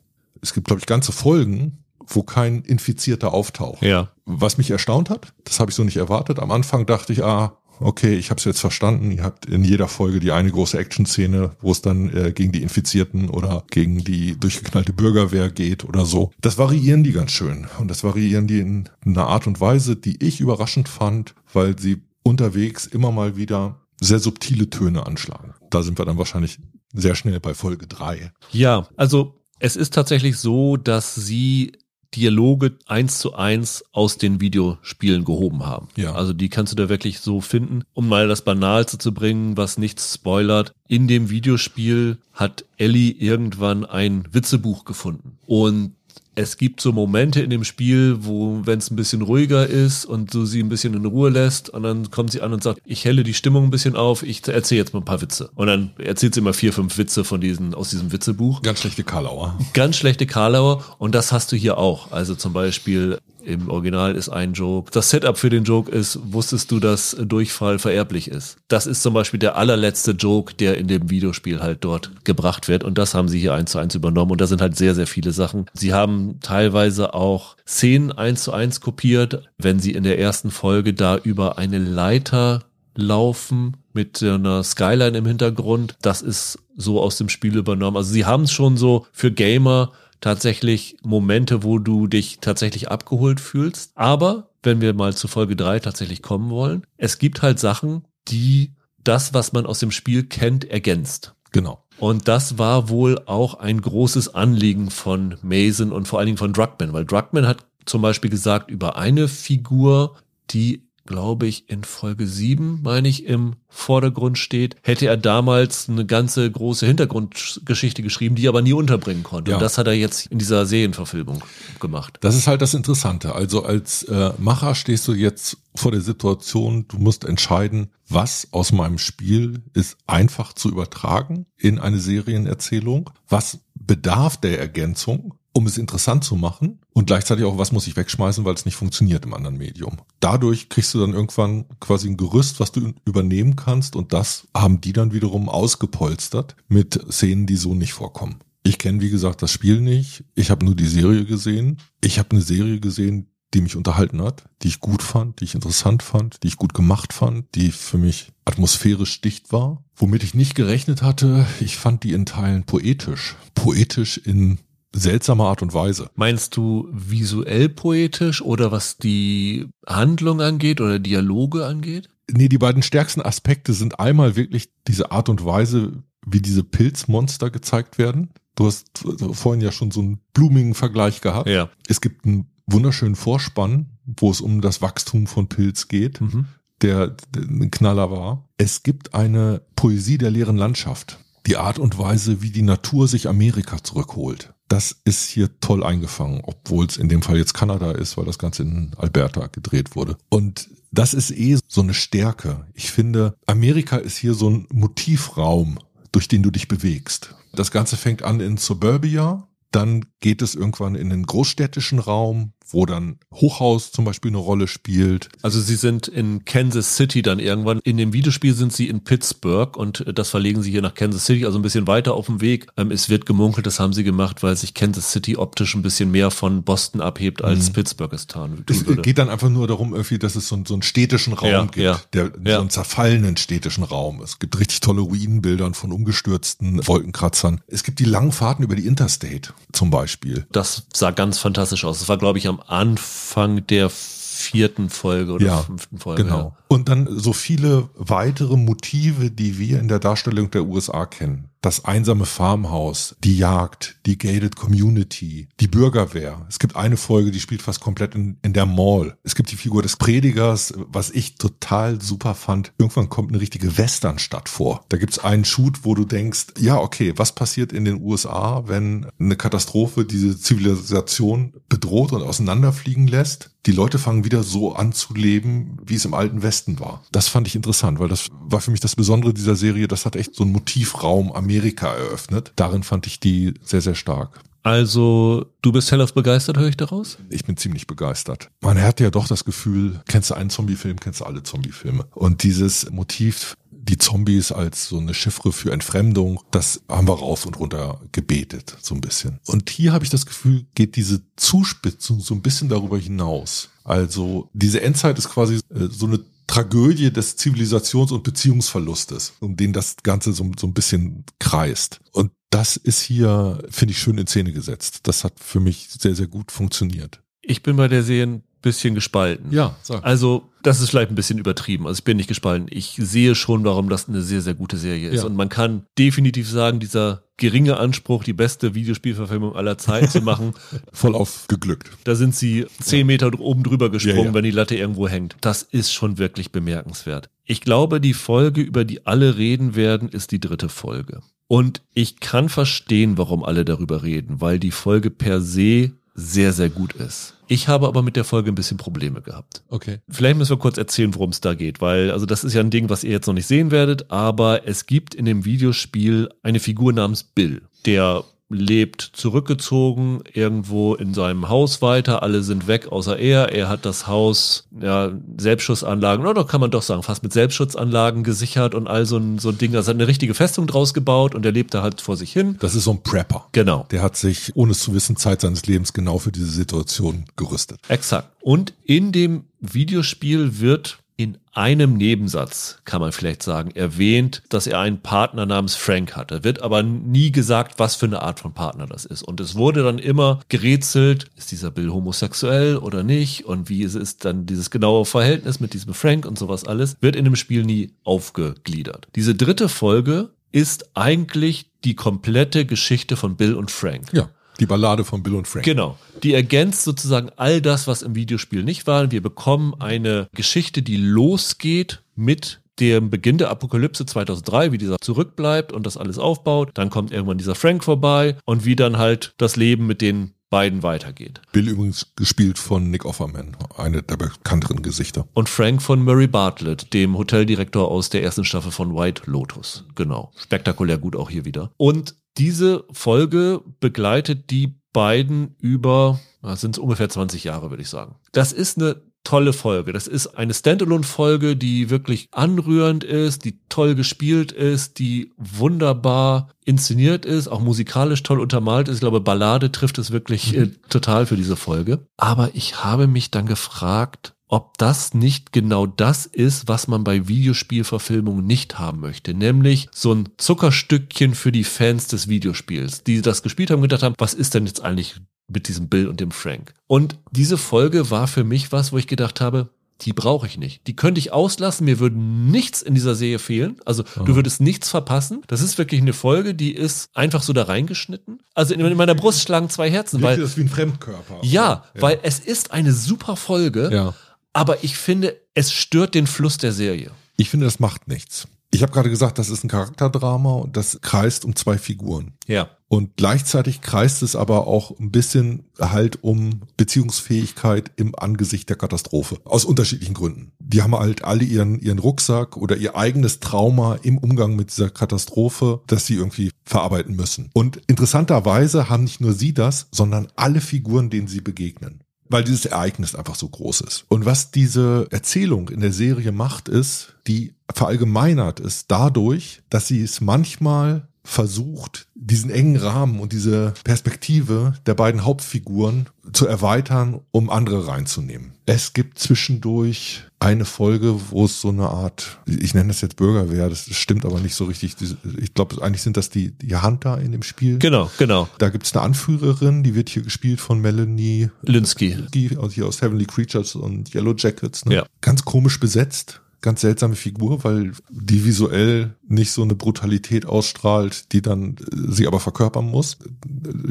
Es gibt, glaube ich, ganze Folgen, wo kein Infizierter auftaucht. Ja. Was mich erstaunt hat, das habe ich so nicht erwartet. Am Anfang dachte ich, ah, okay, ich habe es jetzt verstanden. Ihr habt in jeder Folge die eine große Action-Szene, wo es dann äh, gegen die Infizierten oder gegen die durchgeknallte Bürgerwehr geht oder so. Das variieren die ganz schön. Und das variieren die in einer Art und Weise, die ich überraschend fand, weil sie unterwegs immer mal wieder sehr subtile Töne anschlagen. Da sind wir dann wahrscheinlich sehr schnell bei Folge drei. Ja, also es ist tatsächlich so, dass sie Dialoge eins zu eins aus den Videospielen gehoben haben. Ja. Also die kannst du da wirklich so finden. Um mal das Banalste zu bringen, was nichts spoilert. In dem Videospiel hat Ellie irgendwann ein Witzebuch gefunden. Und es gibt so Momente in dem Spiel, wo, wenn es ein bisschen ruhiger ist und du sie ein bisschen in Ruhe lässt und dann kommt sie an und sagt, ich helle die Stimmung ein bisschen auf, ich erzähle jetzt mal ein paar Witze. Und dann erzählt sie immer vier, fünf Witze von diesen, aus diesem Witzebuch. Ganz schlechte Karlauer. Ganz schlechte Karlauer und das hast du hier auch. Also zum Beispiel im Original ist ein Joke, das Setup für den Joke ist, wusstest du, dass Durchfall vererblich ist? Das ist zum Beispiel der allerletzte Joke, der in dem Videospiel halt dort gebracht wird und das haben sie hier eins zu eins übernommen und da sind halt sehr, sehr viele Sachen. Sie haben teilweise auch Szenen eins zu eins kopiert, wenn sie in der ersten Folge da über eine Leiter laufen mit einer Skyline im Hintergrund, das ist so aus dem Spiel übernommen. Also sie haben es schon so für Gamer tatsächlich Momente, wo du dich tatsächlich abgeholt fühlst. Aber wenn wir mal zu Folge drei tatsächlich kommen wollen, es gibt halt Sachen, die das, was man aus dem Spiel kennt, ergänzt. Genau. Und das war wohl auch ein großes Anliegen von Mason und vor allen Dingen von Druckmann, weil Druckmann hat zum Beispiel gesagt über eine Figur, die, glaube ich, in Folge sieben, meine ich, im Vordergrund steht, hätte er damals eine ganze große Hintergrundgeschichte geschrieben, die er aber nie unterbringen konnte. Ja. Und das hat er jetzt in dieser Serienverfilmung gemacht. Das ist halt das Interessante. Also als äh, Macher stehst du jetzt vor der Situation, du musst entscheiden, was aus meinem Spiel ist einfach zu übertragen in eine Serienerzählung, was bedarf der Ergänzung, um es interessant zu machen und gleichzeitig auch, was muss ich wegschmeißen, weil es nicht funktioniert im anderen Medium. Dadurch kriegst du dann irgendwann quasi ein Gerüst, was du übernehmen kannst und das haben die dann wiederum ausgepolstert mit Szenen, die so nicht vorkommen. Ich kenne, wie gesagt, das Spiel nicht. Ich habe nur die Serie gesehen. Ich habe eine Serie gesehen, die mich unterhalten hat, die ich gut fand, die ich interessant fand, die ich gut gemacht fand, die für mich atmosphärisch dicht war, womit ich nicht gerechnet hatte. Ich fand die in Teilen poetisch. Poetisch in seltsame Art und Weise. Meinst du visuell poetisch oder was die Handlung angeht oder Dialoge angeht? Nee, die beiden stärksten Aspekte sind einmal wirklich diese Art und Weise, wie diese Pilzmonster gezeigt werden. Du hast vorhin ja schon so einen blumigen Vergleich gehabt. Ja. Es gibt einen wunderschönen Vorspann, wo es um das Wachstum von Pilz geht, mhm. der, der ein Knaller war. Es gibt eine Poesie der leeren Landschaft. Die Art und Weise, wie die Natur sich Amerika zurückholt. Das ist hier toll eingefangen, obwohl es in dem Fall jetzt Kanada ist, weil das Ganze in Alberta gedreht wurde. Und das ist eh so eine Stärke. Ich finde, Amerika ist hier so ein Motivraum, durch den du dich bewegst. Das Ganze fängt an in Suburbia, dann geht es irgendwann in den großstädtischen Raum, wo dann Hochhaus zum Beispiel eine Rolle spielt. Also sie sind in Kansas City dann irgendwann. In dem Videospiel sind sie in Pittsburgh und das verlegen sie hier nach Kansas City, also ein bisschen weiter auf dem Weg. Es wird gemunkelt, das haben sie gemacht, weil sich Kansas City optisch ein bisschen mehr von Boston abhebt, als mhm. Pittsburgh es tun würde. Es geht dann einfach nur darum, irgendwie, dass es so einen, so einen städtischen Raum ja, gibt, ja, der ja. so einen zerfallenen städtischen Raum. Es gibt richtig tolle Ruinenbildern von umgestürzten Wolkenkratzern. Es gibt die langen Fahrten über die Interstate zum Beispiel. Das sah ganz fantastisch aus. Das war, glaube ich, am Anfang der vierten Folge oder ja, fünften Folge. Genau. Ja. Und dann so viele weitere Motive, die wir in der Darstellung der U S A kennen. Das einsame Farmhaus, die Jagd, die Gated Community, die Bürgerwehr. Es gibt eine Folge, die spielt fast komplett in, in der Mall. Es gibt die Figur des Predigers, was ich total super fand. Irgendwann kommt eine richtige Westernstadt vor. Da gibt's einen Shoot, wo du denkst, ja okay, was passiert in den U S A, wenn eine Katastrophe diese Zivilisation bedroht und auseinanderfliegen lässt? Die Leute fangen wieder so an zu leben, wie es im alten Westen war. Das fand ich interessant, weil das war für mich das Besondere dieser Serie. Das hat echt so einen Motivraum Amerika eröffnet. Darin fand ich die sehr, sehr stark. Also, du bist hellauf begeistert, höre ich daraus? Ich bin ziemlich begeistert. Man hat ja doch das Gefühl, kennst du einen Zombie-Film, kennst du alle Zombie-Filme. Und dieses Motiv, die Zombies als so eine Chiffre für Entfremdung, das haben wir rauf und runter gebetet, so ein bisschen. Und hier habe ich das Gefühl, geht diese Zuspitzung so ein bisschen darüber hinaus. Also, diese Endzeit ist quasi äh, so eine Tragödie des Zivilisations- und Beziehungsverlustes, um den das Ganze so, so ein bisschen kreist. Und das ist hier, finde ich, schön in Szene gesetzt. Das hat für mich sehr, sehr gut funktioniert. Ich bin bei der Serie ein bisschen gespalten. Ja, sag. Also das ist vielleicht ein bisschen übertrieben. Also ich bin nicht gespalten. Ich sehe schon, warum das eine sehr, sehr gute Serie ist. Ja. Und man kann definitiv sagen, dieser geringe Anspruch, die beste Videospielverfilmung aller Zeit zu machen. Voll aufgeglückt. Da sind sie zehn Meter oben drüber gesprungen, ja, ja. wenn die Latte irgendwo hängt. Das ist schon wirklich bemerkenswert. Ich glaube, die Folge, über die alle reden werden, ist die dritte Folge. Und ich kann verstehen, warum alle darüber reden, weil die Folge per se sehr, sehr gut ist. Ich habe aber mit der Folge ein bisschen Probleme gehabt. Okay. Vielleicht müssen wir kurz erzählen, worum es da geht, weil also das ist ja ein Ding, was ihr jetzt noch nicht sehen werdet, aber es gibt in dem Videospiel eine Figur namens Bill, der lebt zurückgezogen irgendwo in seinem Haus weiter, alle sind weg außer er, er hat das Haus ja, Selbstschussanlagen, oder kann man doch sagen, fast mit Selbstschutzanlagen gesichert und all so ein, so ein Ding, also hat eine richtige Festung draus gebaut und er lebt da halt vor sich hin. Das ist so ein Prepper. Genau. Der hat sich, ohne es zu wissen, Zeit seines Lebens genau für diese Situation gerüstet. Exakt. Und in dem Videospiel wird in einem Nebensatz, kann man vielleicht sagen, erwähnt, dass er einen Partner namens Frank hatte. Wird aber nie gesagt, was für eine Art von Partner das ist. Und es wurde dann immer gerätselt, ist dieser Bill homosexuell oder nicht? Und wie ist dann dieses genaue Verhältnis mit diesem Frank und sowas alles? Wird in dem Spiel nie aufgegliedert. Diese dritte Folge ist eigentlich die komplette Geschichte von Bill und Frank. Ja. Die Ballade von Bill und Frank. Genau. Die ergänzt sozusagen all das, was im Videospiel nicht war. Wir bekommen eine Geschichte, die losgeht mit dem Beginn der Apokalypse zweitausenddrei, wie dieser zurückbleibt und das alles aufbaut. Dann kommt irgendwann dieser Frank vorbei und wie dann halt das Leben mit den beiden weitergeht. Bill übrigens gespielt von Nick Offerman, eine der bekannteren Gesichter. Und Frank von Murray Bartlett, dem Hoteldirektor aus der ersten Staffel von White Lotus. Genau. Spektakulär gut auch hier wieder. Und diese Folge begleitet die beiden über, sind es ungefähr zwanzig Jahre, würde ich sagen. Das ist eine tolle Folge. Das ist eine Standalone-Folge, die wirklich anrührend ist, die toll gespielt ist, die wunderbar inszeniert ist, auch musikalisch toll untermalt ist. Ich glaube, Ballade trifft es wirklich äh, total für diese Folge. Aber ich habe mich dann gefragt, ob das nicht genau das ist, was man bei Videospielverfilmungen nicht haben möchte. Nämlich so ein Zuckerstückchen für die Fans des Videospiels, die das gespielt haben, gedacht haben, was ist denn jetzt eigentlich mit diesem Bill und dem Frank? Und diese Folge war für mich was, wo ich gedacht habe, die brauche ich nicht. Die könnte ich auslassen, mir würde nichts in dieser Serie fehlen. Also oh. Du würdest nichts verpassen. Das ist wirklich eine Folge, die ist einfach so da reingeschnitten. Also in meiner Brust schlagen zwei Herzen. Weil, das ist wie ein Fremdkörper. Ja, ja, weil es ist eine super Folge. Ja. Aber ich finde, es stört den Fluss der Serie. Ich finde, das macht nichts. Ich habe gerade gesagt, das ist ein Charakterdrama und das kreist um zwei Figuren. Ja. Und gleichzeitig kreist es aber auch ein bisschen halt um Beziehungsfähigkeit im Angesicht der Katastrophe. Aus unterschiedlichen Gründen. Die haben halt alle ihren, ihren Rucksack oder ihr eigenes Trauma im Umgang mit dieser Katastrophe, das sie irgendwie verarbeiten müssen. Und interessanterweise haben nicht nur sie das, sondern alle Figuren, denen sie begegnen. Weil dieses Ereignis einfach so groß ist. Und was diese Erzählung in der Serie macht, ist, die verallgemeinert ist dadurch, dass sie es manchmal versucht, diesen engen Rahmen und diese Perspektive der beiden Hauptfiguren zu erweitern, um andere reinzunehmen. Es gibt zwischendurch eine Folge, wo es so eine Art, ich nenne das jetzt Bürgerwehr, das stimmt aber nicht so richtig. Ich glaube, eigentlich sind das die, die Hunter in dem Spiel. Genau, genau. Da gibt es eine Anführerin, die wird hier gespielt von Melanie Linsky, also hier aus Heavenly Creatures und Yellow Jackets. Ne? Ja. Ganz komisch besetzt. Ganz seltsame Figur, weil die visuell nicht so eine Brutalität ausstrahlt, die dann sie aber verkörpern muss.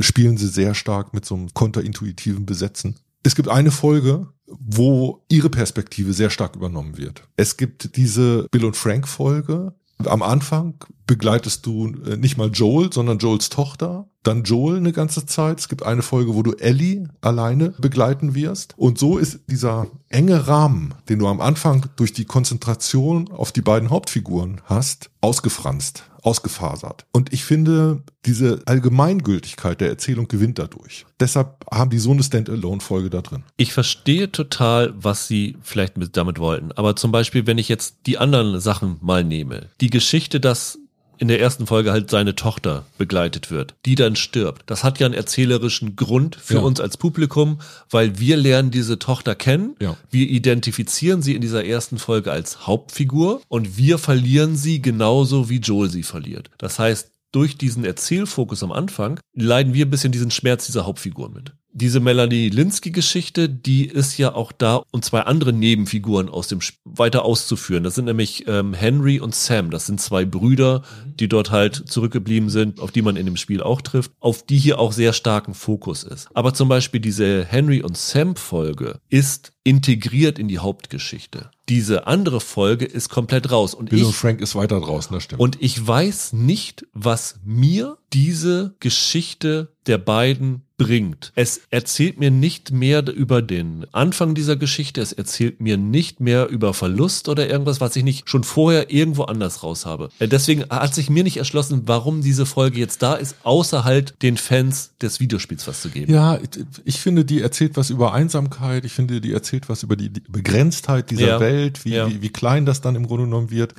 Spielen sie sehr stark mit so einem konterintuitiven Besetzen. Es gibt eine Folge, wo ihre Perspektive sehr stark übernommen wird. Es gibt diese Bill und Frank Folge. Am Anfang begleitest du nicht mal Joel, sondern Joels Tochter. Dann Joel eine ganze Zeit. Es gibt eine Folge, wo du Ellie alleine begleiten wirst. Und so ist dieser enge Rahmen, den du am Anfang durch die Konzentration auf die beiden Hauptfiguren hast, ausgefranst, ausgefasert. Und ich finde, diese Allgemeingültigkeit der Erzählung gewinnt dadurch. Deshalb haben die so eine Standalone-Folge da drin. Ich verstehe total, was sie vielleicht damit wollten. Aber zum Beispiel, wenn ich jetzt die anderen Sachen mal nehme, die Geschichte, dass in der ersten Folge halt seine Tochter begleitet wird, die dann stirbt. Das hat ja einen erzählerischen Grund für ja. uns als Publikum, weil wir lernen diese Tochter kennen. Ja. Wir identifizieren sie in dieser ersten Folge als Hauptfigur und wir verlieren sie genauso wie Joel sie verliert. Das heißt, durch diesen Erzählfokus am Anfang leiden wir ein bisschen diesen Schmerz dieser Hauptfigur mit. Diese Melanie Linsky-Geschichte, die ist ja auch da, um zwei andere Nebenfiguren aus dem Sp- weiter auszuführen. Das sind nämlich ähm, Henry und Sam. Das sind zwei Brüder, die dort halt zurückgeblieben sind, auf die man in dem Spiel auch trifft, auf die hier auch sehr starken Fokus ist. Aber zum Beispiel diese Henry und Sam-Folge ist integriert in die Hauptgeschichte. Diese andere Folge ist komplett raus. Und Bill ich, und Frank ist weiter draußen, das stimmt. Und ich weiß nicht, was mir diese Geschichte der beiden bringt. Es erzählt mir nicht mehr über den Anfang dieser Geschichte, es erzählt mir nicht mehr über Verlust oder irgendwas, was ich nicht schon vorher irgendwo anders raus habe. Deswegen hat sich mir nicht erschlossen, warum diese Folge jetzt da ist, außer halt den Fans des Videospiels was zu geben. Ja, ich finde, die erzählt was über Einsamkeit, ich finde, die erzählt was über die Begrenztheit dieser ja. Welt, wie, ja. wie, wie klein das dann im Grunde genommen wird.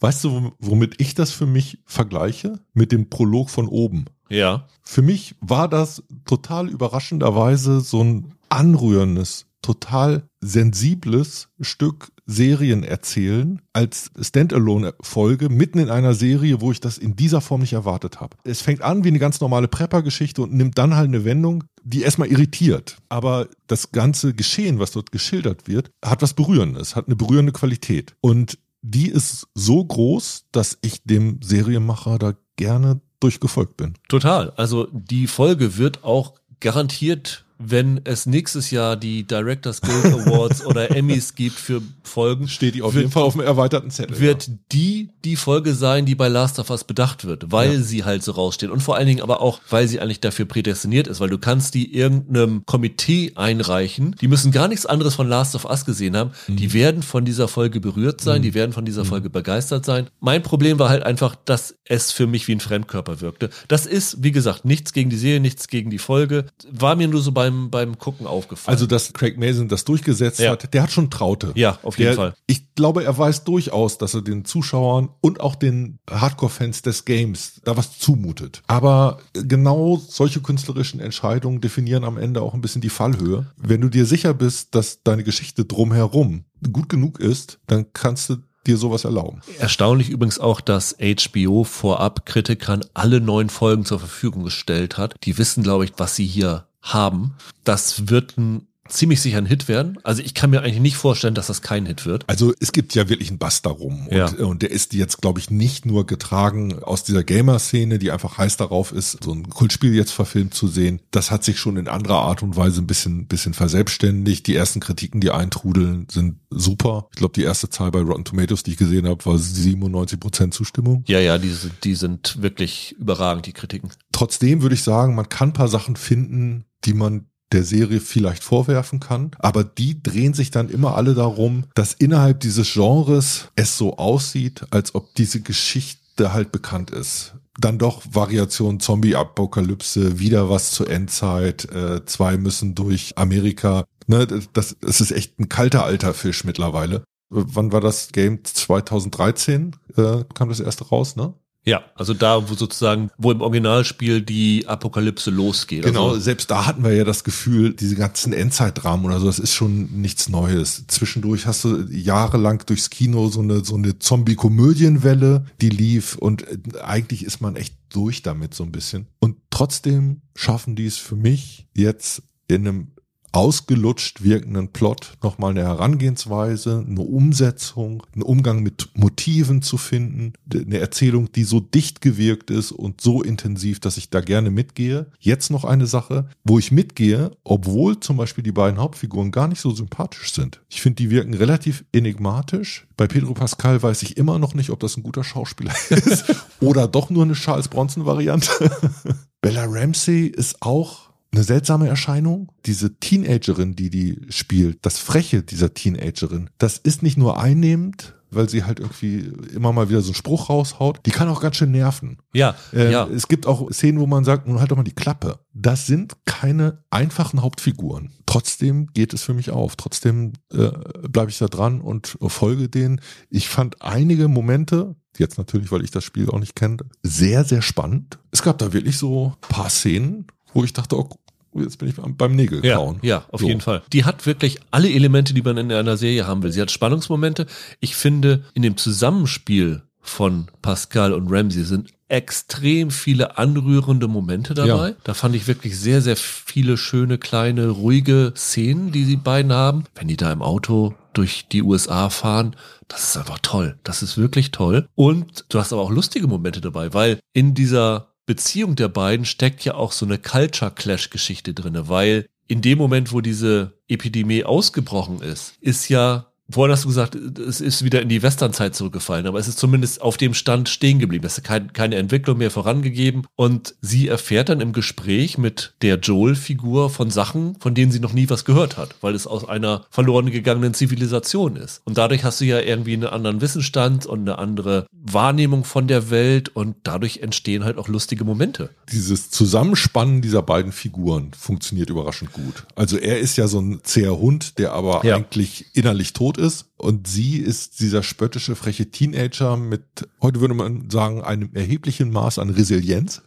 Weißt du, womit ich das für mich vergleiche? Mit dem Prolog von oben. Ja. Für mich war das total überraschenderweise so ein anrührendes, total sensibles Stück Serienerzählen als Standalone-Folge mitten in einer Serie, wo ich das in dieser Form nicht erwartet habe. Es fängt an wie eine ganz normale Prepper-Geschichte und nimmt dann halt eine Wendung, die erstmal irritiert. Aber das ganze Geschehen, was dort geschildert wird, hat was Berührendes, hat eine berührende Qualität. Und die ist so groß, dass ich dem Serienmacher da gerne durchgefolgt bin. Total. Also die Folge wird auch garantiert, wenn es nächstes Jahr die Directors Guild Awards oder Emmys gibt für Folgen, steht die auf wird, jeden Fall auf dem erweiterten Zettel. Wird ja. die die Folge sein, die bei Last of Us bedacht wird, weil ja. sie halt so raussteht und vor allen Dingen aber auch, weil sie eigentlich dafür prädestiniert ist, weil du kannst die irgendeinem Komitee einreichen, die müssen gar nichts anderes von Last of Us gesehen haben, mhm. die werden von dieser Folge berührt sein, mhm. die werden von dieser mhm. Folge begeistert sein. Mein Problem war halt einfach, dass es für mich wie ein Fremdkörper wirkte. Das ist, wie gesagt, nichts gegen die Serie, nichts gegen die Folge, war mir nur so bei beim Gucken aufgefallen. Also, dass Craig Mazin das durchgesetzt ja. hat, der hat schon Traute. Ja, auf jeden der, Fall. Ich glaube, er weiß durchaus, dass er den Zuschauern und auch den Hardcore-Fans des Games da was zumutet. Aber genau solche künstlerischen Entscheidungen definieren am Ende auch ein bisschen die Fallhöhe. Wenn du dir sicher bist, dass deine Geschichte drumherum gut genug ist, dann kannst du dir sowas erlauben. Erstaunlich übrigens auch, dass H B O vorab Kritikern alle neuen Folgen zur Verfügung gestellt hat. Die wissen, glaube ich, was sie hier haben. Das wird ein ziemlich sicher ein Hit werden. Also ich kann mir eigentlich nicht vorstellen, dass das kein Hit wird. Also es gibt ja wirklich einen Bass darum. Und, ja. und der ist jetzt, glaube ich, nicht nur getragen aus dieser Gamer-Szene, die einfach heiß darauf ist, so ein Kultspiel jetzt verfilmt zu sehen. Das hat sich schon in anderer Art und Weise ein bisschen, bisschen verselbstständigt. Die ersten Kritiken, die eintrudeln, sind super. Ich glaube, die erste Zahl bei Rotten Tomatoes, die ich gesehen habe, war siebenundneunzig Prozent Zustimmung. Ja, ja, die, die sind wirklich überragend, die Kritiken. Trotzdem würde ich sagen, man kann ein paar Sachen finden, die man der Serie vielleicht vorwerfen kann, aber die drehen sich dann immer alle darum, dass innerhalb dieses Genres es so aussieht, als ob diese Geschichte halt bekannt ist. Dann doch Variation Zombie-Apokalypse, wieder was zur Endzeit, äh, zwei müssen durch Amerika. Ne, das, das ist echt ein kalter alter Fisch mittlerweile. Wann war das Game? zwanzig dreizehn äh, kam das erste raus, ne? Ja, also da, wo sozusagen, wo im Originalspiel die Apokalypse losgeht. Genau, also selbst da hatten wir ja das Gefühl, diese ganzen Endzeitdramen oder so, das ist schon nichts Neues. Zwischendurch hast du jahrelang durchs Kino so eine, so eine Zombie-Komödienwelle, die lief und eigentlich ist man echt durch damit so ein bisschen. Und trotzdem schaffen die es für mich jetzt in einem ausgelutscht wirkenden Plot nochmal eine Herangehensweise, eine Umsetzung, einen Umgang mit Motiven zu finden, eine Erzählung, die so dicht gewirkt ist und so intensiv, dass ich da gerne mitgehe. Jetzt noch eine Sache, wo ich mitgehe, obwohl zum Beispiel die beiden Hauptfiguren gar nicht so sympathisch sind. Ich finde, die wirken relativ enigmatisch. Bei Pedro Pascal weiß ich immer noch nicht, ob das ein guter Schauspieler ist oder doch nur eine Charles Bronson-Variante. Bella Ramsey ist auch eine seltsame Erscheinung, diese Teenagerin, die die spielt, das Freche dieser Teenagerin, das ist nicht nur einnehmend, weil sie halt irgendwie immer mal wieder so einen Spruch raushaut, die kann auch ganz schön nerven. Ja, ähm, ja. Es gibt auch Szenen, wo man sagt, nun halt doch mal die Klappe. Das sind keine einfachen Hauptfiguren. Trotzdem geht es für mich auf. Trotzdem äh, bleibe ich da dran und folge denen. Ich fand einige Momente, jetzt natürlich, weil ich das Spiel auch nicht kenne, sehr, sehr spannend. Es gab da wirklich so ein paar Szenen, wo ich dachte, okay, jetzt bin ich beim Nägel kauen. Ja, ja, auf so. jeden Fall. Die hat wirklich alle Elemente, die man in einer Serie haben will. Sie hat Spannungsmomente. Ich finde, in dem Zusammenspiel von Pascal und Ramsey sind extrem viele anrührende Momente dabei. Ja. Da fand ich wirklich sehr, sehr viele schöne, kleine, ruhige Szenen, die sie beiden haben. Wenn die da im Auto durch die U S A fahren, das ist einfach toll. Das ist wirklich toll. Und du hast aber auch lustige Momente dabei, weil in dieser Beziehung der beiden steckt ja auch so eine Culture-Clash-Geschichte drin, weil in dem Moment, wo diese Epidemie ausgebrochen ist, ist ja vorhin hast du gesagt, es ist wieder in die Westernzeit zurückgefallen, aber es ist zumindest auf dem Stand stehen geblieben. Es ist kein, keine Entwicklung mehr vorangegeben. Und sie erfährt dann im Gespräch mit der Joel-Figur von Sachen, von denen sie noch nie was gehört hat, weil es aus einer verloren gegangenen Zivilisation ist. Und dadurch hast du ja irgendwie einen anderen Wissensstand und eine andere Wahrnehmung von der Welt und dadurch entstehen halt auch lustige Momente. Dieses Zusammenspannen dieser beiden Figuren funktioniert überraschend gut. Also er ist ja so ein zäher Hund, der aber ja. eigentlich innerlich tot ist. Und sie ist dieser spöttische, freche Teenager mit, heute würde man sagen, einem erheblichen Maß an Resilienz,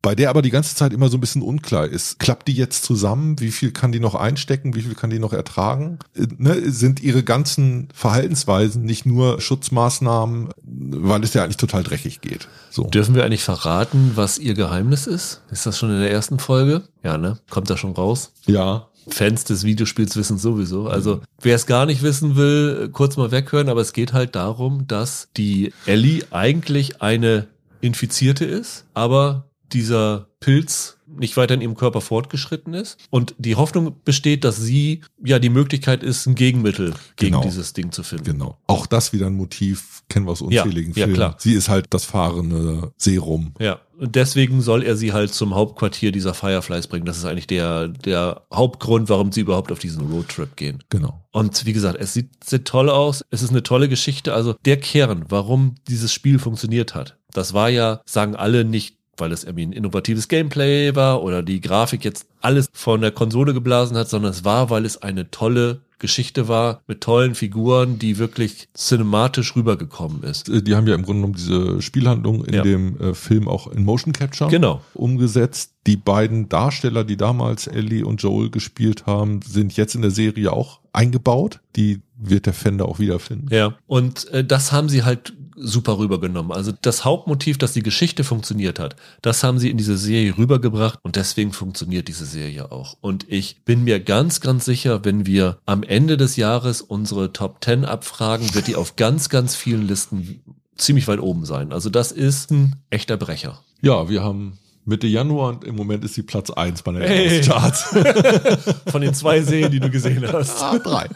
bei der aber die ganze Zeit immer so ein bisschen unklar ist. Klappt die jetzt zusammen? Wie viel kann die noch einstecken? Wie viel kann die noch ertragen? Ne? Sind ihre ganzen Verhaltensweisen nicht nur Schutzmaßnahmen, weil es ja eigentlich total dreckig geht? So. Dürfen wir eigentlich verraten, was ihr Geheimnis ist? Ist das schon in der ersten Folge? Ja, ne? Kommt da schon raus? Ja. Fans des Videospiels wissen sowieso. Also wer es gar nicht wissen will, kurz mal weghören. Aber es geht halt darum, dass die Ellie eigentlich eine Infizierte ist, aber dieser Pilz nicht weiter in ihrem Körper fortgeschritten ist. Und die Hoffnung besteht, dass sie ja die Möglichkeit ist, ein Gegenmittel gegen genau. dieses Ding zu finden. Genau. Auch das wieder ein Motiv, kennen wir aus unzähligen ja, Filmen. Ja, klar. Sie ist halt das fahrende Serum. Ja. Und deswegen soll er sie halt zum Hauptquartier dieser Fireflies bringen. Das ist eigentlich der, der Hauptgrund, warum sie überhaupt auf diesen Roadtrip gehen. Genau. Und wie gesagt, es sieht sehr toll aus. Es ist eine tolle Geschichte. Also der Kern, warum dieses Spiel funktioniert hat, das war ja, sagen alle, nicht weil es irgendwie ein innovatives Gameplay war oder die Grafik jetzt alles von der Konsole geblasen hat, sondern es war, weil es eine tolle Geschichte war mit tollen Figuren, die wirklich cinematisch rübergekommen ist. Die haben ja im Grunde genommen diese Spielhandlung in ja. dem äh, Film auch in Motion Capture genau. umgesetzt. Die beiden Darsteller, die damals Ellie und Joel gespielt haben, sind jetzt in der Serie auch eingebaut. Die wird der Fan da auch wiederfinden. Ja, und äh, das haben sie halt super rübergenommen. Also das Hauptmotiv, dass die Geschichte funktioniert hat, das haben sie in diese Serie rübergebracht und deswegen funktioniert diese Serie auch. Und ich bin mir ganz, ganz sicher, wenn wir am Ende des Jahres unsere Top zehn abfragen, wird die auf ganz, ganz vielen Listen ziemlich weit oben sein. Also das ist ein echter Brecher. Ja, wir haben Mitte Januar und im Moment ist sie Platz eins bei der hey. Charts. Von den zwei Serien, die du gesehen hast. Ah, drei.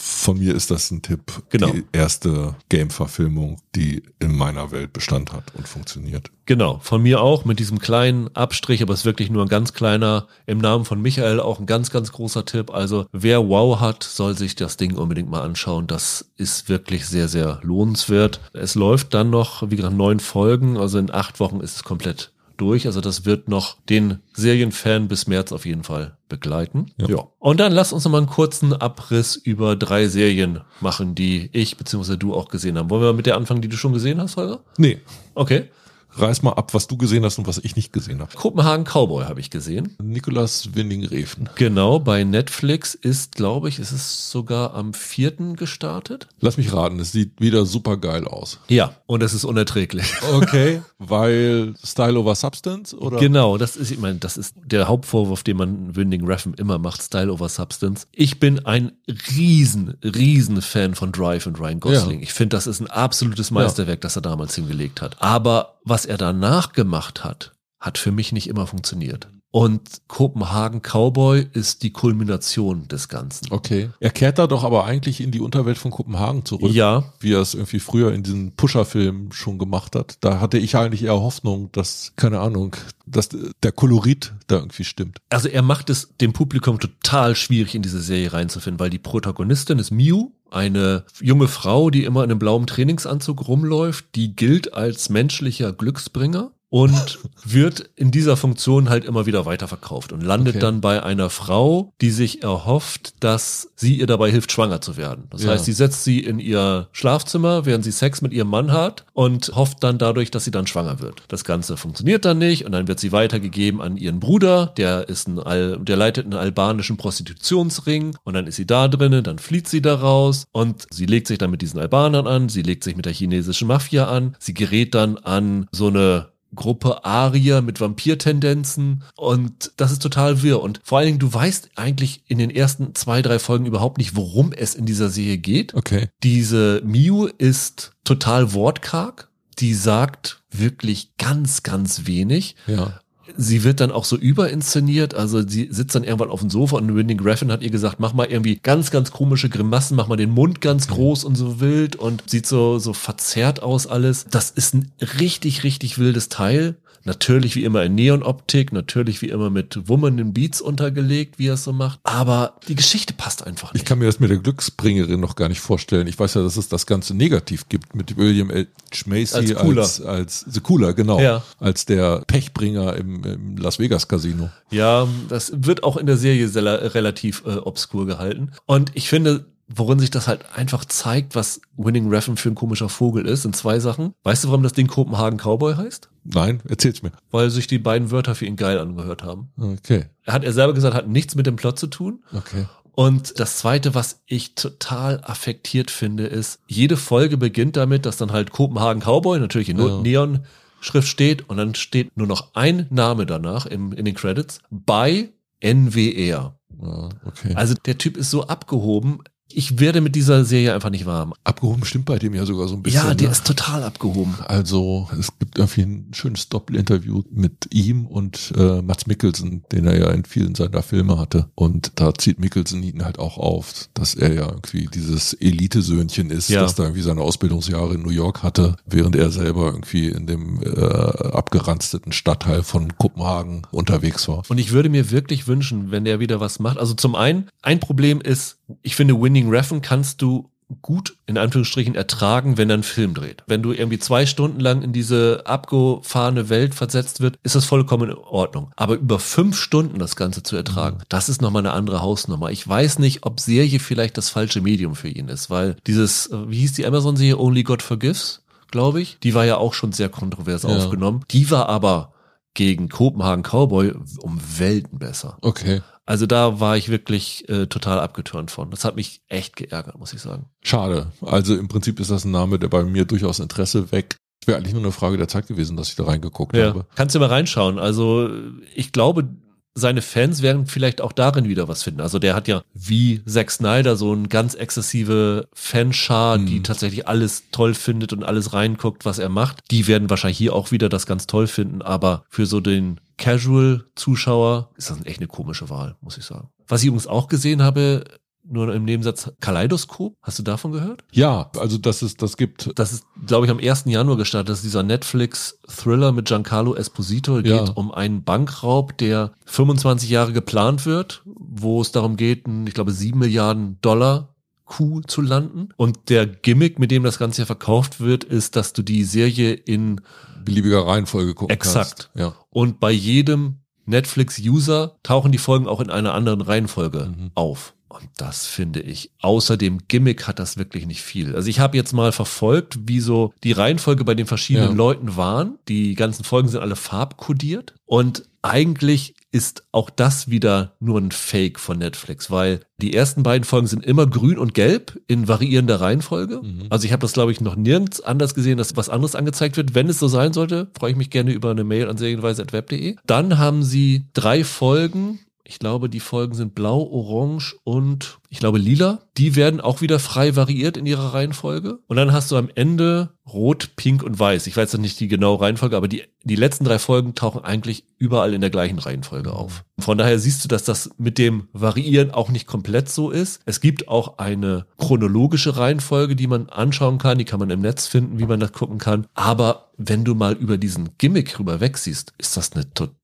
Von mir ist das ein Tipp. Genau. Die erste Game-Verfilmung, die in meiner Welt Bestand hat und funktioniert. Genau, von mir auch mit diesem kleinen Abstrich, aber es ist wirklich nur ein ganz kleiner, im Namen von Michael auch ein ganz, ganz großer Tipp. Also wer Wow hat, soll sich das Ding unbedingt mal anschauen. Das ist wirklich sehr, sehr lohnenswert. Es läuft dann noch, wie gesagt, neun Folgen. Also in acht Wochen ist es komplett durch. Also das wird noch den Serienfan bis März auf jeden Fall begleiten. Ja. ja. Und dann lass uns nochmal einen kurzen Abriss über drei Serien machen, die ich bzw. du auch gesehen haben. Wollen wir mit der anfangen, die du schon gesehen hast, Holger? Nee. Okay. Reiß mal ab, was du gesehen hast und was ich nicht gesehen habe. Kopenhagen Cowboy habe ich gesehen. Nicolas Winding Refn. Genau, bei Netflix ist, glaube ich, ist es sogar am vierten gestartet. Lass mich raten, es sieht wieder super geil aus. Ja, und es ist unerträglich. Okay, weil Style over Substance, oder? Genau, das ist, ich meine, das ist der Hauptvorwurf, den man Winding Refn immer macht, Style over Substance. Ich bin ein riesen, riesen Fan von Drive und Ryan Gosling. Ja. Ich finde, das ist ein absolutes Meisterwerk, ja. das er damals hingelegt hat. Aber was er danach gemacht hat, hat für mich nicht immer funktioniert. Und Kopenhagen Cowboy ist die Kulmination des Ganzen. Okay. Er kehrt da doch aber eigentlich in die Unterwelt von Kopenhagen zurück. Ja. Wie er es irgendwie früher in diesen Pusher-Film schon gemacht hat. Da hatte ich eigentlich eher Hoffnung, dass, keine Ahnung, dass der Kolorit da irgendwie stimmt. Also er macht es dem Publikum total schwierig, in diese Serie reinzufinden, weil die Protagonistin ist Miu. Eine junge Frau, die immer in einem blauen Trainingsanzug rumläuft, die gilt als menschlicher Glücksbringer und wird in dieser Funktion halt immer wieder weiterverkauft und landet okay. dann bei einer Frau, die sich erhofft, dass sie ihr dabei hilft, schwanger zu werden. Das ja. heißt, sie setzt sie in ihr Schlafzimmer, während sie Sex mit ihrem Mann hat und hofft dann dadurch, dass sie dann schwanger wird. Das Ganze funktioniert dann nicht und dann wird sie weitergegeben an ihren Bruder, der ist ein Al- der leitet einen albanischen Prostitutionsring und dann ist sie da drinnen, dann flieht sie da raus und sie legt sich dann mit diesen Albanern an, sie legt sich mit der chinesischen Mafia an, sie gerät dann an so eine Gruppe Arier mit Vampirtendenzen und das ist total wirr und vor allen Dingen, du weißt eigentlich in den ersten zwei, drei Folgen überhaupt nicht, worum es in dieser Serie geht. Okay. Diese Miu ist total wortkarg, die sagt wirklich ganz, ganz wenig. Ja. sie wird dann auch so überinszeniert, also sie sitzt dann irgendwann auf dem Sofa und Wendy Griffin hat ihr gesagt, mach mal irgendwie ganz, ganz komische Grimassen, mach mal den Mund ganz groß und so wild und sieht so, so verzerrt aus alles. Das ist ein richtig, richtig wildes Teil. Natürlich wie immer in Neonoptik, natürlich wie immer mit wummenden Beats untergelegt, wie er es so macht. Aber die Geschichte passt einfach nicht. Ich kann mir das mit der Glücksbringerin noch gar nicht vorstellen. Ich weiß ja, dass es das Ganze negativ gibt mit William H. Macy als Cooler. Als, als The Cooler, genau. Ja. Als der Pechbringer im, im Las Vegas Casino. Ja, das wird auch in der Serie sehr, relativ äh, obskur gehalten. Und ich finde, worin sich das halt einfach zeigt, was Winning Refn für ein komischer Vogel ist, sind zwei Sachen. Weißt du, warum das Ding Kopenhagen Cowboy heißt? Nein, erzähl's mir. Weil sich die beiden Wörter für ihn geil angehört haben. Okay. Hat er selber gesagt, hat nichts mit dem Plot zu tun. Okay. Und das Zweite, was ich total affektiert finde, ist, jede Folge beginnt damit, dass dann halt Kopenhagen Cowboy natürlich in ja. Neon-Schrift steht und dann steht nur noch ein Name danach im, in den Credits, bei N W R. Ja, okay. Also der Typ ist so abgehoben. Ich werde mit dieser Serie einfach nicht warm. Abgehoben stimmt bei dem ja sogar so ein bisschen. Ja, der ne? ist total abgehoben. Also es gibt irgendwie ein schönes Doppelinterview mit ihm und äh, Mads Mikkelsen, den er ja in vielen seiner Filme hatte. Und da zieht Mikkelsen ihn halt auch auf, dass er ja irgendwie dieses Elite-Söhnchen ist, ja. das da irgendwie seine Ausbildungsjahre in New York hatte, während er selber irgendwie in dem äh, abgeranzteten Stadtteil von Kopenhagen unterwegs war. Und ich würde mir wirklich wünschen, wenn der wieder was macht. Also zum einen, ein Problem ist, ich finde Winnie Refn kannst du gut, in Anführungsstrichen, ertragen, wenn er einen Film dreht. Wenn du irgendwie zwei Stunden lang in diese abgefahrene Welt versetzt wird, ist das vollkommen in Ordnung. Aber über fünf Stunden das Ganze zu ertragen, das ist nochmal eine andere Hausnummer. Ich weiß nicht, ob Serie vielleicht das falsche Medium für ihn ist, weil dieses, wie hieß die Amazon-Serie, Only God Forgives, glaube ich, die war ja auch schon sehr kontrovers ja. aufgenommen. Die war aber gegen Kopenhagen Cowboy um Welten besser. Okay. Also da war ich wirklich äh, total abgetürnt von. Das hat mich echt geärgert, muss ich sagen. Schade. Also im Prinzip ist das ein Name, der bei mir durchaus Interesse weckt. Wäre eigentlich nur eine Frage der Zeit gewesen, dass ich da reingeguckt ja. habe. Kannst du mal reinschauen. Also ich glaube, seine Fans werden vielleicht auch darin wieder was finden. Also der hat ja wie Zack Snyder so eine ganz exzessive Fanschar, mhm. die tatsächlich alles toll findet und alles reinguckt, was er macht. Die werden wahrscheinlich hier auch wieder das ganz toll finden. Aber für so den Casual-Zuschauer ist das echt eine komische Wahl, muss ich sagen. Was ich übrigens auch gesehen habe, nur im Nebensatz, Kaleidoskop, hast du davon gehört? Ja, also das ist, das gibt. Das ist, glaube ich, am ersten Januar gestartet, das ist dieser Netflix-Thriller mit Giancarlo Esposito, geht ja. um einen Bankraub, der fünfundzwanzig Jahre geplant wird, wo es darum geht, ich glaube, sieben Milliarden Dollar Coup zu landen. Und der Gimmick, mit dem das Ganze ja verkauft wird, ist, dass du die Serie in beliebiger Reihenfolge gucken exakt. Kannst. Ja. Und bei jedem Netflix-User tauchen die Folgen auch in einer anderen Reihenfolge mhm. auf. Und das finde ich, außer dem Gimmick hat das wirklich nicht viel. Also ich habe jetzt mal verfolgt, wie so die Reihenfolge bei den verschiedenen ja. Leuten waren. Die ganzen Folgen sind alle farbkodiert. Und eigentlich ist auch das wieder nur ein Fake von Netflix, weil die ersten beiden Folgen sind immer grün und gelb in variierender Reihenfolge. Mhm. Also ich habe das, glaube ich, noch nirgends anders gesehen, dass was anderes angezeigt wird. Wenn es so sein sollte, freue ich mich gerne über eine Mail an serienweise at web punkt de. Dann haben sie drei Folgen. Ich glaube, die Folgen sind blau, orange und ich glaube lila. Die werden auch wieder frei variiert in ihrer Reihenfolge. Und dann hast du am Ende rot, pink und weiß. Ich weiß noch nicht die genaue Reihenfolge, aber die, die letzten drei Folgen tauchen eigentlich überall in der gleichen Reihenfolge auf. Von daher siehst du, dass das mit dem Variieren auch nicht komplett so ist. Es gibt auch eine chronologische Reihenfolge, die man anschauen kann. Die kann man im Netz finden, wie man das gucken kann. Aber wenn du mal über diesen Gimmick rüber weg siehst, ist das eine total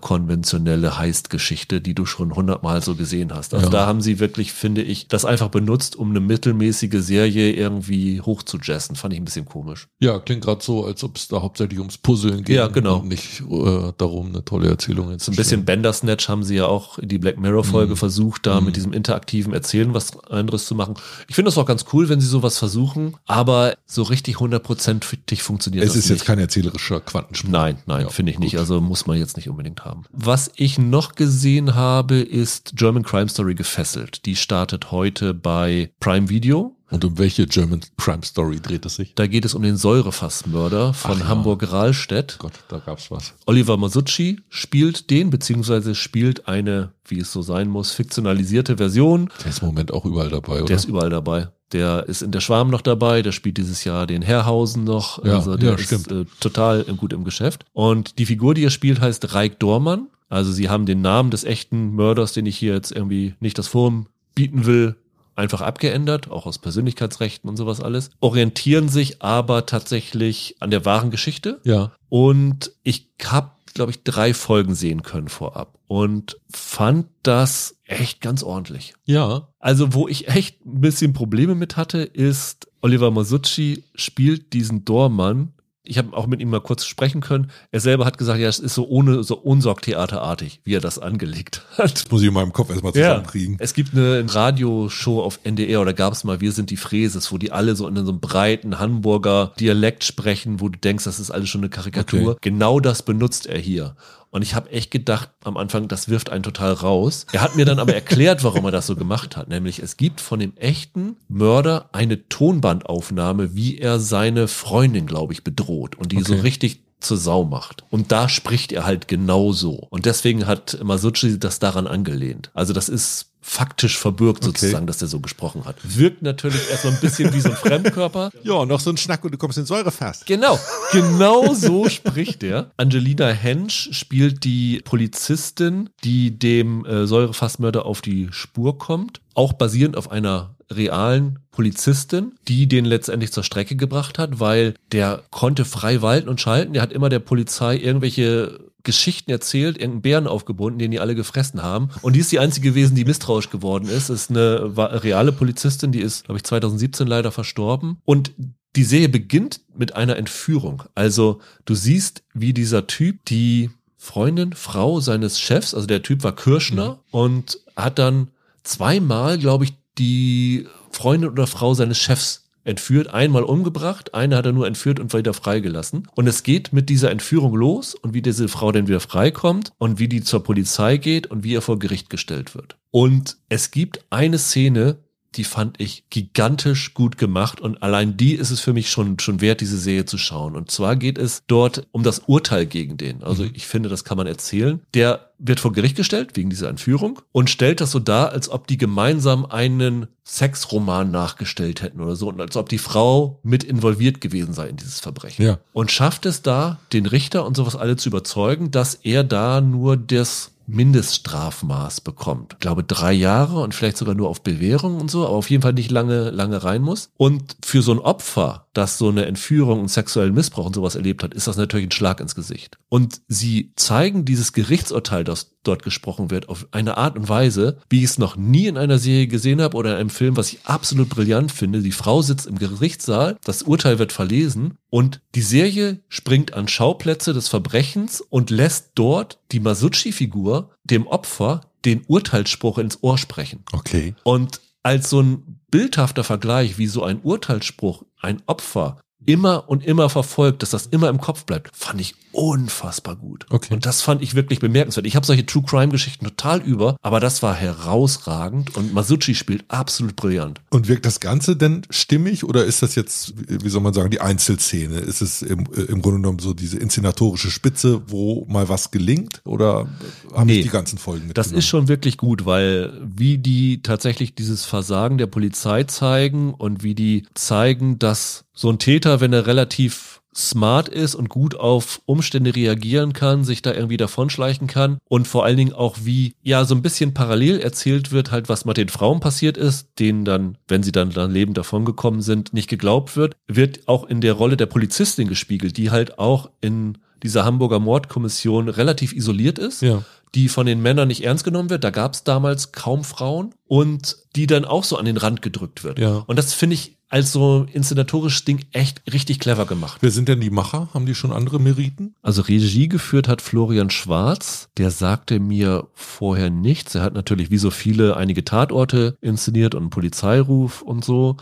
konventionelle Heist-Geschichte, die du schon hundertmal so gesehen hast. Also ja. da haben sie wirklich, finde ich, das einfach benutzt, um eine mittelmäßige Serie irgendwie hochzujazzen. Fand ich ein bisschen komisch. Ja, klingt gerade so, als ob es da hauptsächlich ums Puzzeln geht. Ja, genau. Und nicht äh, darum, eine tolle Erzählung jetzt. So ein bisschen Bandersnatch haben sie ja auch in die Black Mirror-Folge mhm. versucht, da mhm. mit diesem interaktiven Erzählen was anderes zu machen. Ich finde das auch ganz cool, wenn sie sowas versuchen, aber so richtig hundertprozentig funktioniert es das nicht. Es ist jetzt kein erzählerischer Quantensprung. Nein, nein, ja, finde ich gut. nicht. Also muss man jetzt nicht unbedingt haben. Was ich noch gesehen habe, ist German Crime Story gefesselt. Die startet heute bei Prime Video. Und um welche German Crime Story dreht es sich? Da geht es um den Säurefassmörder von Ach, Hamburg-Rahlstedt. Gott, da gab's was. Oliver Masucci spielt den, beziehungsweise spielt eine, wie es so sein muss, fiktionalisierte Version. Der ist im Moment auch überall dabei, oder? Der ist überall dabei. Der ist in der Schwarm noch dabei, der spielt dieses Jahr den Herrhausen noch. Ja, also der ja, ist äh, total gut im Geschäft. Und die Figur, die er spielt, heißt Reik Dormann. Also sie haben den Namen des echten Mörders, den ich hier jetzt irgendwie nicht das Forum bieten will, einfach abgeändert, auch aus Persönlichkeitsrechten und sowas alles, orientieren sich aber tatsächlich an der wahren Geschichte. Ja. Und ich habe, glaube ich, drei Folgen sehen können vorab und fand das echt ganz ordentlich. Ja. Also wo ich echt ein bisschen Probleme mit hatte, ist, Oliver Masucci spielt diesen Dormann. Ich habe auch mit ihm mal kurz sprechen können. Er selber hat gesagt, ja, es ist so ohne so Unsorg-Theaterartig, wie er das angelegt hat. Das muss ich in meinem Kopf erstmal zusammenkriegen. Ja. Es gibt eine Radioshow auf N D R, oder gab es mal, Wir sind die Freses, wo die alle so in so einem breiten Hamburger Dialekt sprechen, wo du denkst, das ist alles schon eine Karikatur. Okay. Genau das benutzt er hier. Und ich habe echt gedacht am Anfang, das wirft einen total raus. Er hat mir dann aber erklärt, warum er das so gemacht hat. Nämlich, es gibt von dem echten Mörder eine Tonbandaufnahme, wie er seine Freundin, glaube ich, bedroht. Und die okay. so richtig zur Sau macht. Und da spricht er halt genauso. Und deswegen hat Masucci das daran angelehnt. Also das ist faktisch verbürgt sozusagen, okay. dass der so gesprochen hat. Wirkt natürlich erstmal ein bisschen wie so ein Fremdkörper. Ja, noch so ein Schnack und du kommst in Säurefass. Genau, genau so spricht der. Angelina Hensch spielt die Polizistin, die dem äh, Säurefassmörder auf die Spur kommt. Auch basierend auf einer realen Polizistin, die den letztendlich zur Strecke gebracht hat, weil der konnte frei walten und schalten. Der hat immer der Polizei irgendwelche Geschichten erzählt, irgendeinen Bären aufgebunden, den die alle gefressen haben. Und die ist die einzige gewesen, die misstrauisch geworden ist. Ist eine reale Polizistin, die ist, glaube ich, zwanzig siebzehn leider verstorben. Und die Serie beginnt mit einer Entführung. Also du siehst, wie dieser Typ die Freundin, Frau seines Chefs, also der Typ war Kirschner, mhm. und hat dann zweimal, glaube ich, die Freundin oder Frau seines Chefs entführt, einmal umgebracht, eine hat er nur entführt und wieder freigelassen. Und es geht mit dieser Entführung los und wie diese Frau dann wieder freikommt und wie die zur Polizei geht und wie er vor Gericht gestellt wird. Und es gibt eine Szene, die fand ich gigantisch gut gemacht und allein die ist es für mich schon schon wert, diese Serie zu schauen. Und zwar geht es dort um das Urteil gegen den. Also mhm. ich finde, das kann man erzählen. Der wird vor Gericht gestellt wegen dieser Entführung und stellt das so dar, als ob die gemeinsam einen Sexroman nachgestellt hätten oder so und als ob die Frau mit involviert gewesen sei in dieses Verbrechen. Ja. Und schafft es da, den Richter und sowas alle zu überzeugen, dass er da nur das Mindeststrafmaß bekommt. Ich glaube, drei Jahre und vielleicht sogar nur auf Bewährung und so, aber auf jeden Fall nicht lange, lange rein muss. Und für so ein Opfer, das so eine Entführung und sexuellen Missbrauch und sowas erlebt hat, ist das natürlich ein Schlag ins Gesicht. Und sie zeigen dieses Gerichtsurteil, das dort gesprochen wird, auf eine Art und Weise, wie ich es noch nie in einer Serie gesehen habe oder in einem Film, was ich absolut brillant finde. Die Frau sitzt im Gerichtssaal, das Urteil wird verlesen und die Serie springt an Schauplätze des Verbrechens und lässt dort die Masucci-Figur dem Opfer den Urteilsspruch ins Ohr sprechen. Okay. Und als so ein bildhafter Vergleich, wie so ein Urteilsspruch ein Opfer immer und immer verfolgt, dass das immer im Kopf bleibt, fand ich unfassbar gut. Okay. Und das fand ich wirklich bemerkenswert. Ich habe solche True-Crime-Geschichten total über, aber das war herausragend und Masucci spielt absolut brillant. Und wirkt das Ganze denn stimmig oder ist das jetzt, wie soll man sagen, die Einzelszene? Ist es im, im Grunde genommen so diese inszenatorische Spitze, wo mal was gelingt oder haben nee, ich die ganzen Folgen mitgenommen? Das ist schon wirklich gut, weil wie die tatsächlich dieses Versagen der Polizei zeigen und wie die zeigen, dass so ein Täter, wenn er relativ smart ist und gut auf Umstände reagieren kann, sich da irgendwie davonschleichen kann und vor allen Dingen auch wie, ja, so ein bisschen parallel erzählt wird halt, was mit den Frauen passiert ist, denen dann, wenn sie dann, dann lebend davongekommen sind, nicht geglaubt wird, wird auch in der Rolle der Polizistin gespiegelt, die halt auch in dieser Hamburger Mordkommission relativ isoliert ist, ja. die von den Männern nicht ernst genommen wird, da gab es damals kaum Frauen und die dann auch so an den Rand gedrückt wird. Ja. Und das finde ich also inszenatorisch Ding echt richtig clever gemacht. Wer sind denn die Macher? Haben die schon andere Meriten? Also Regie geführt hat Florian Schwarz. Der sagte mir vorher nichts. Er hat natürlich wie so viele einige Tatorte inszeniert und einen Polizeiruf und so.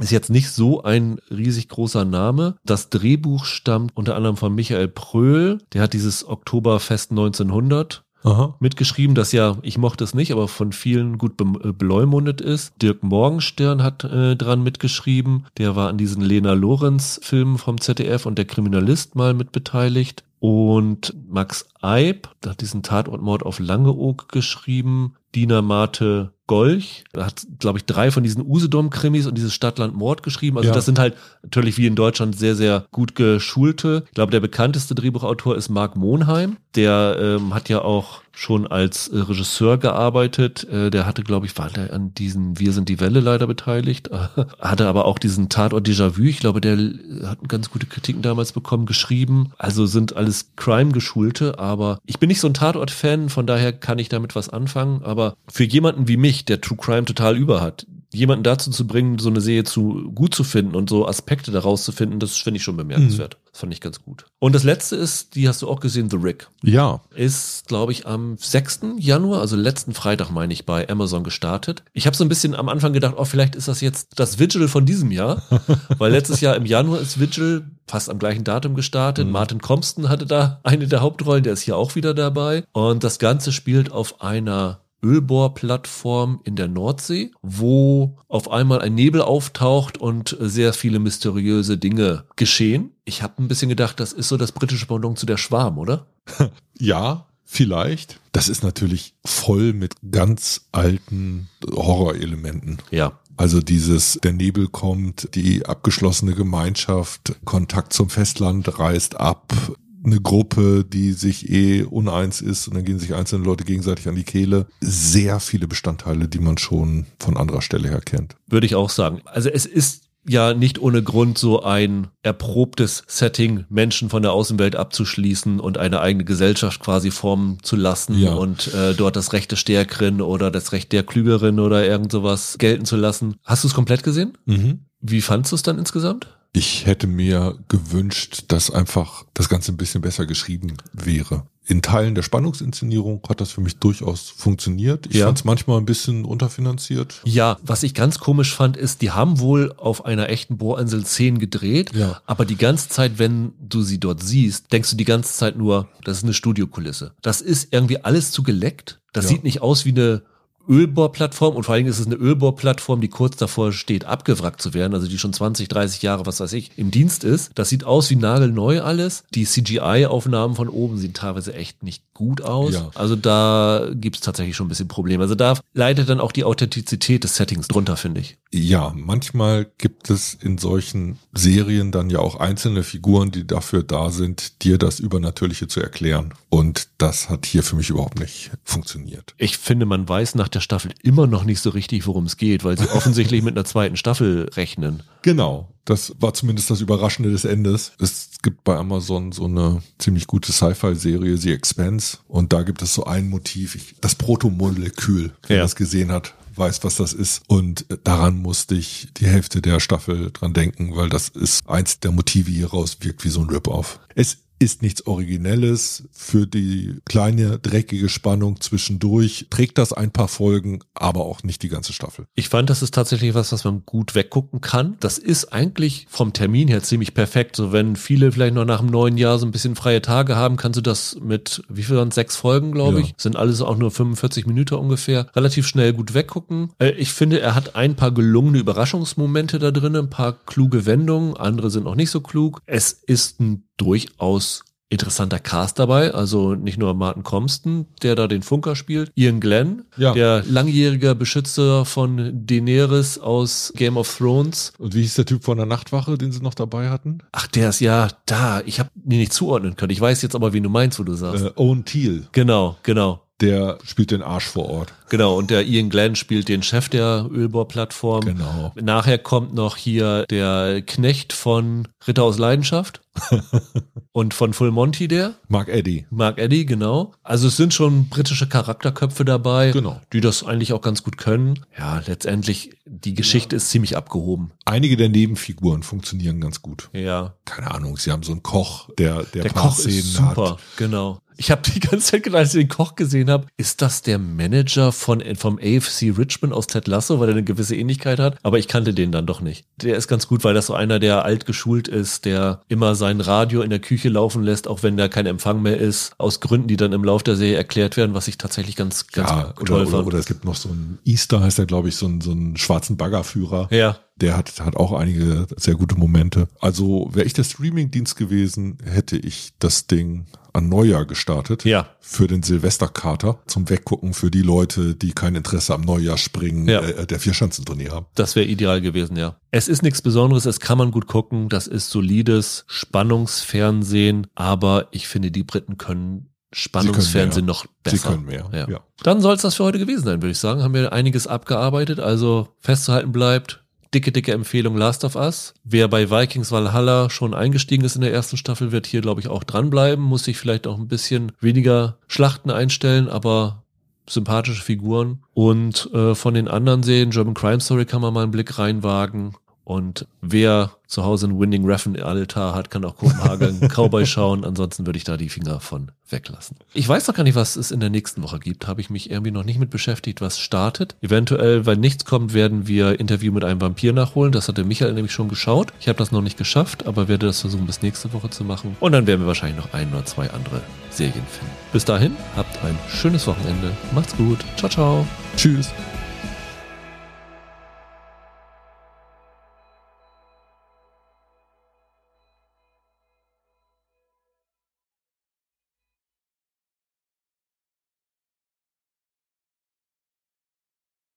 Ist jetzt nicht so ein riesig großer Name. Das Drehbuch stammt unter anderem von Michael Pröhl. Der hat dieses Oktoberfest neunzehnhundert Aha. mitgeschrieben, das ja, ich mochte es nicht, aber von vielen gut be- beleumundet ist. Dirk Morgenstern hat äh, dran mitgeschrieben, der war an diesen Lena-Lorenz-Filmen vom Z D F und Der Kriminalist mal mit beteiligt. Und Max Eib, der hat diesen Tatortmord auf Langeoog geschrieben. Dina Marte Golch hat, glaube ich, drei von diesen Usedom-Krimis und dieses Stadtland-Mord geschrieben. Also ja. das sind halt natürlich wie in Deutschland sehr, sehr gut geschulte. Ich glaube, der bekannteste Drehbuchautor ist Mark Monheim. Der ähm, hat ja auch schon als äh, Regisseur gearbeitet. Äh, der hatte, glaube ich, war der an diesem Wir sind die Welle leider beteiligt. Hatte aber auch diesen Tatort Déjà-vu. Ich glaube, der hat ganz gute Kritiken damals bekommen, geschrieben. Also sind alles Crime-Geschulte. Aber ich bin nicht so ein Tatort-Fan, von daher kann ich damit was anfangen. Aber für jemanden wie mich, der True Crime total über hat, jemanden dazu zu bringen, so eine Serie zu gut zu finden und so Aspekte daraus zu finden, das finde ich schon bemerkenswert. Mhm. Das fand ich ganz gut. Und das letzte ist, die hast du auch gesehen, The Rig. Ja. Ist, glaube ich, am sechsten Januar, also letzten Freitag, meine ich, bei Amazon gestartet. Ich habe so ein bisschen am Anfang gedacht, oh, vielleicht ist das jetzt das Vigil von diesem Jahr, weil letztes Jahr im Januar ist Vigil fast am gleichen Datum gestartet. Mhm. Martin Compston hatte da eine der Hauptrollen, der ist hier auch wieder dabei. Und das Ganze spielt auf einer Ölbohrplattform in der Nordsee, wo auf einmal ein Nebel auftaucht und sehr viele mysteriöse Dinge geschehen. Ich habe ein bisschen gedacht, das ist so das britische Pendant zu Der Schwarm, oder? Ja, vielleicht. Das ist natürlich voll mit ganz alten Horrorelementen. Ja. Also dieses, der Nebel kommt, die abgeschlossene Gemeinschaft, Kontakt zum Festland reißt ab, eine Gruppe, die sich eh uneins ist und dann gehen sich einzelne Leute gegenseitig an die Kehle. Sehr viele Bestandteile, die man schon von anderer Stelle her kennt. Würde ich auch sagen. Also es ist ja nicht ohne Grund so ein erprobtes Setting, Menschen von der Außenwelt abzuschließen und eine eigene Gesellschaft quasi formen zu lassen ja. und äh, dort das Recht des Stärkeren oder das Recht der Klügeren oder irgend sowas gelten zu lassen. Hast du es komplett gesehen? Mhm. Wie fandst du es dann insgesamt? Ich hätte mir gewünscht, dass einfach das Ganze ein bisschen besser geschrieben wäre. In Teilen der Spannungsinszenierung hat das für mich durchaus funktioniert. Ich ja. fand es manchmal ein bisschen unterfinanziert. Ja, was ich ganz komisch fand, ist, die haben wohl auf einer echten Bohrinsel Szenen gedreht, ja. aber die ganze Zeit, wenn du sie dort siehst, denkst du die ganze Zeit nur, das ist eine Studiokulisse. Das ist irgendwie alles zu geleckt. Das ja. sieht nicht aus wie eine Ölbohrplattform und vor allen Dingen ist es eine Ölbohrplattform, die kurz davor steht, abgewrackt zu werden, also die schon zwanzig, dreißig Jahre, was weiß ich, im Dienst ist. Das sieht aus wie nagelneu alles. Die C G I-Aufnahmen von oben sehen teilweise echt nicht gut aus. Ja. Also da gibt's tatsächlich schon ein bisschen Probleme. Also da leidet dann auch die Authentizität des Settings drunter, finde ich. Ja, manchmal gibt es in solchen Serien dann ja auch einzelne Figuren, die dafür da sind, dir das Übernatürliche zu erklären. Und das hat hier für mich überhaupt nicht funktioniert. Ich finde, man weiß nach der der Staffel immer noch nicht so richtig, worum es geht, weil sie offensichtlich mit einer zweiten Staffel rechnen. Genau. Das war zumindest das Überraschende des Endes. Es gibt bei Amazon so eine ziemlich gute Sci-Fi-Serie, The Expanse. Und da gibt es so ein Motiv, ich, das Protomolekül, wer ja. das gesehen hat, weiß, was das ist. Und daran musste ich die Hälfte der Staffel dran denken, weil das ist eins der Motive hieraus, wirkt wie so ein Rip-Off. Es ist nichts Originelles. Für die kleine, dreckige Spannung zwischendurch trägt das ein paar Folgen, aber auch nicht die ganze Staffel. Ich fand, das ist tatsächlich was, was man gut weggucken kann. Das ist eigentlich vom Termin her ziemlich perfekt. So, wenn viele vielleicht noch nach dem neuen Jahr so ein bisschen freie Tage haben, kannst du das mit, wie viel waren es, sechs Folgen, glaube ja. ich, sind alles auch nur fünfundvierzig Minuten ungefähr, relativ schnell gut weggucken. Ich finde, er hat ein paar gelungene Überraschungsmomente da drin, ein paar kluge Wendungen, andere sind auch nicht so klug. Es ist ein durchaus interessanter Cast dabei, also nicht nur Martin Compston, der da den Funker spielt, Ian Glenn, ja. der langjährige Beschützer von Daenerys aus Game of Thrones. Und wie hieß der Typ von der Nachtwache, den sie noch dabei hatten? Ach, der ist ja da, ich habe ihn nicht zuordnen können, ich weiß jetzt aber, wen du meinst, wo du sagst. Äh, Owen Teal. Genau, genau. Der spielt den Arsch vor Ort. Genau, und der Ian Glenn spielt den Chef der Ölbohrplattform. Genau. Nachher kommt noch hier der Knecht von Ritter aus Leidenschaft und von Full Monty der. Mark Eddy. Mark Eddy, genau. Also es sind schon britische Charakterköpfe dabei, genau. die das eigentlich auch ganz gut können. Ja, letztendlich, die Geschichte ja. ist ziemlich abgehoben. einige der Nebenfiguren funktionieren ganz gut. Ja. Keine Ahnung, sie haben so einen Koch, der der, der Koch ist super, hat. Genau. Ich habe die ganze Zeit gedacht, als ich den Koch gesehen habe, ist das der Manager von vom A F C Richmond aus Ted Lasso, weil er eine gewisse Ähnlichkeit hat, aber ich kannte den dann doch nicht. Der ist ganz gut, weil das so einer, der alt geschult ist, der immer sein Radio in der Küche laufen lässt, auch wenn da kein Empfang mehr ist, aus Gründen, die dann im Lauf der Serie erklärt werden, was ich tatsächlich ganz, ganz ja, toll oder, fand. Oder, oder es gibt noch so einen Easter, heißt der, glaube ich, so einen, so einen schwarzen Baggerführer. Ja. Der hat, hat auch einige sehr gute Momente. Also wäre ich der Streamingdienst gewesen, hätte ich das Ding an Neujahr gestartet. Ja. Für den Silvesterkater zum Weggucken für die Leute, die kein Interesse am Neujahr springen, ja. äh, der Vierschanzenturnier haben. Das wäre ideal gewesen, ja. Es ist nichts Besonderes, es kann man gut gucken, das ist solides Spannungsfernsehen, aber ich finde, die Briten können Spannungsfernsehen noch besser. Sie können mehr, ja. ja. Dann soll es das für heute gewesen sein, würde ich sagen. Haben wir einiges abgearbeitet, also festzuhalten bleibt, dicke, dicke Empfehlung Last of Us. Wer bei Vikings Valhalla schon eingestiegen ist in der ersten Staffel, wird hier, glaube ich, auch dranbleiben. Muss sich vielleicht auch ein bisschen weniger Schlachten einstellen, aber sympathische Figuren. Und äh, von den anderen sehen, German Crime Story kann man mal einen Blick reinwagen. Und wer zu Hause einen Winning Refn-Altar hat, kann auch Kopenhagen Cowboy schauen. Ansonsten würde ich da die Finger von weglassen. Ich weiß noch gar nicht, was es in der nächsten Woche gibt. Habe ich mich irgendwie noch nicht mit beschäftigt, was startet. Eventuell, wenn nichts kommt, werden wir Interview mit einem Vampir nachholen. Das hatte Michael nämlich schon geschaut. Ich habe das noch nicht geschafft, aber werde das versuchen, bis nächste Woche zu machen. Und dann werden wir wahrscheinlich noch ein oder zwei andere Serien finden. Bis dahin, habt ein schönes Wochenende. Macht's gut. Ciao, ciao. Tschüss.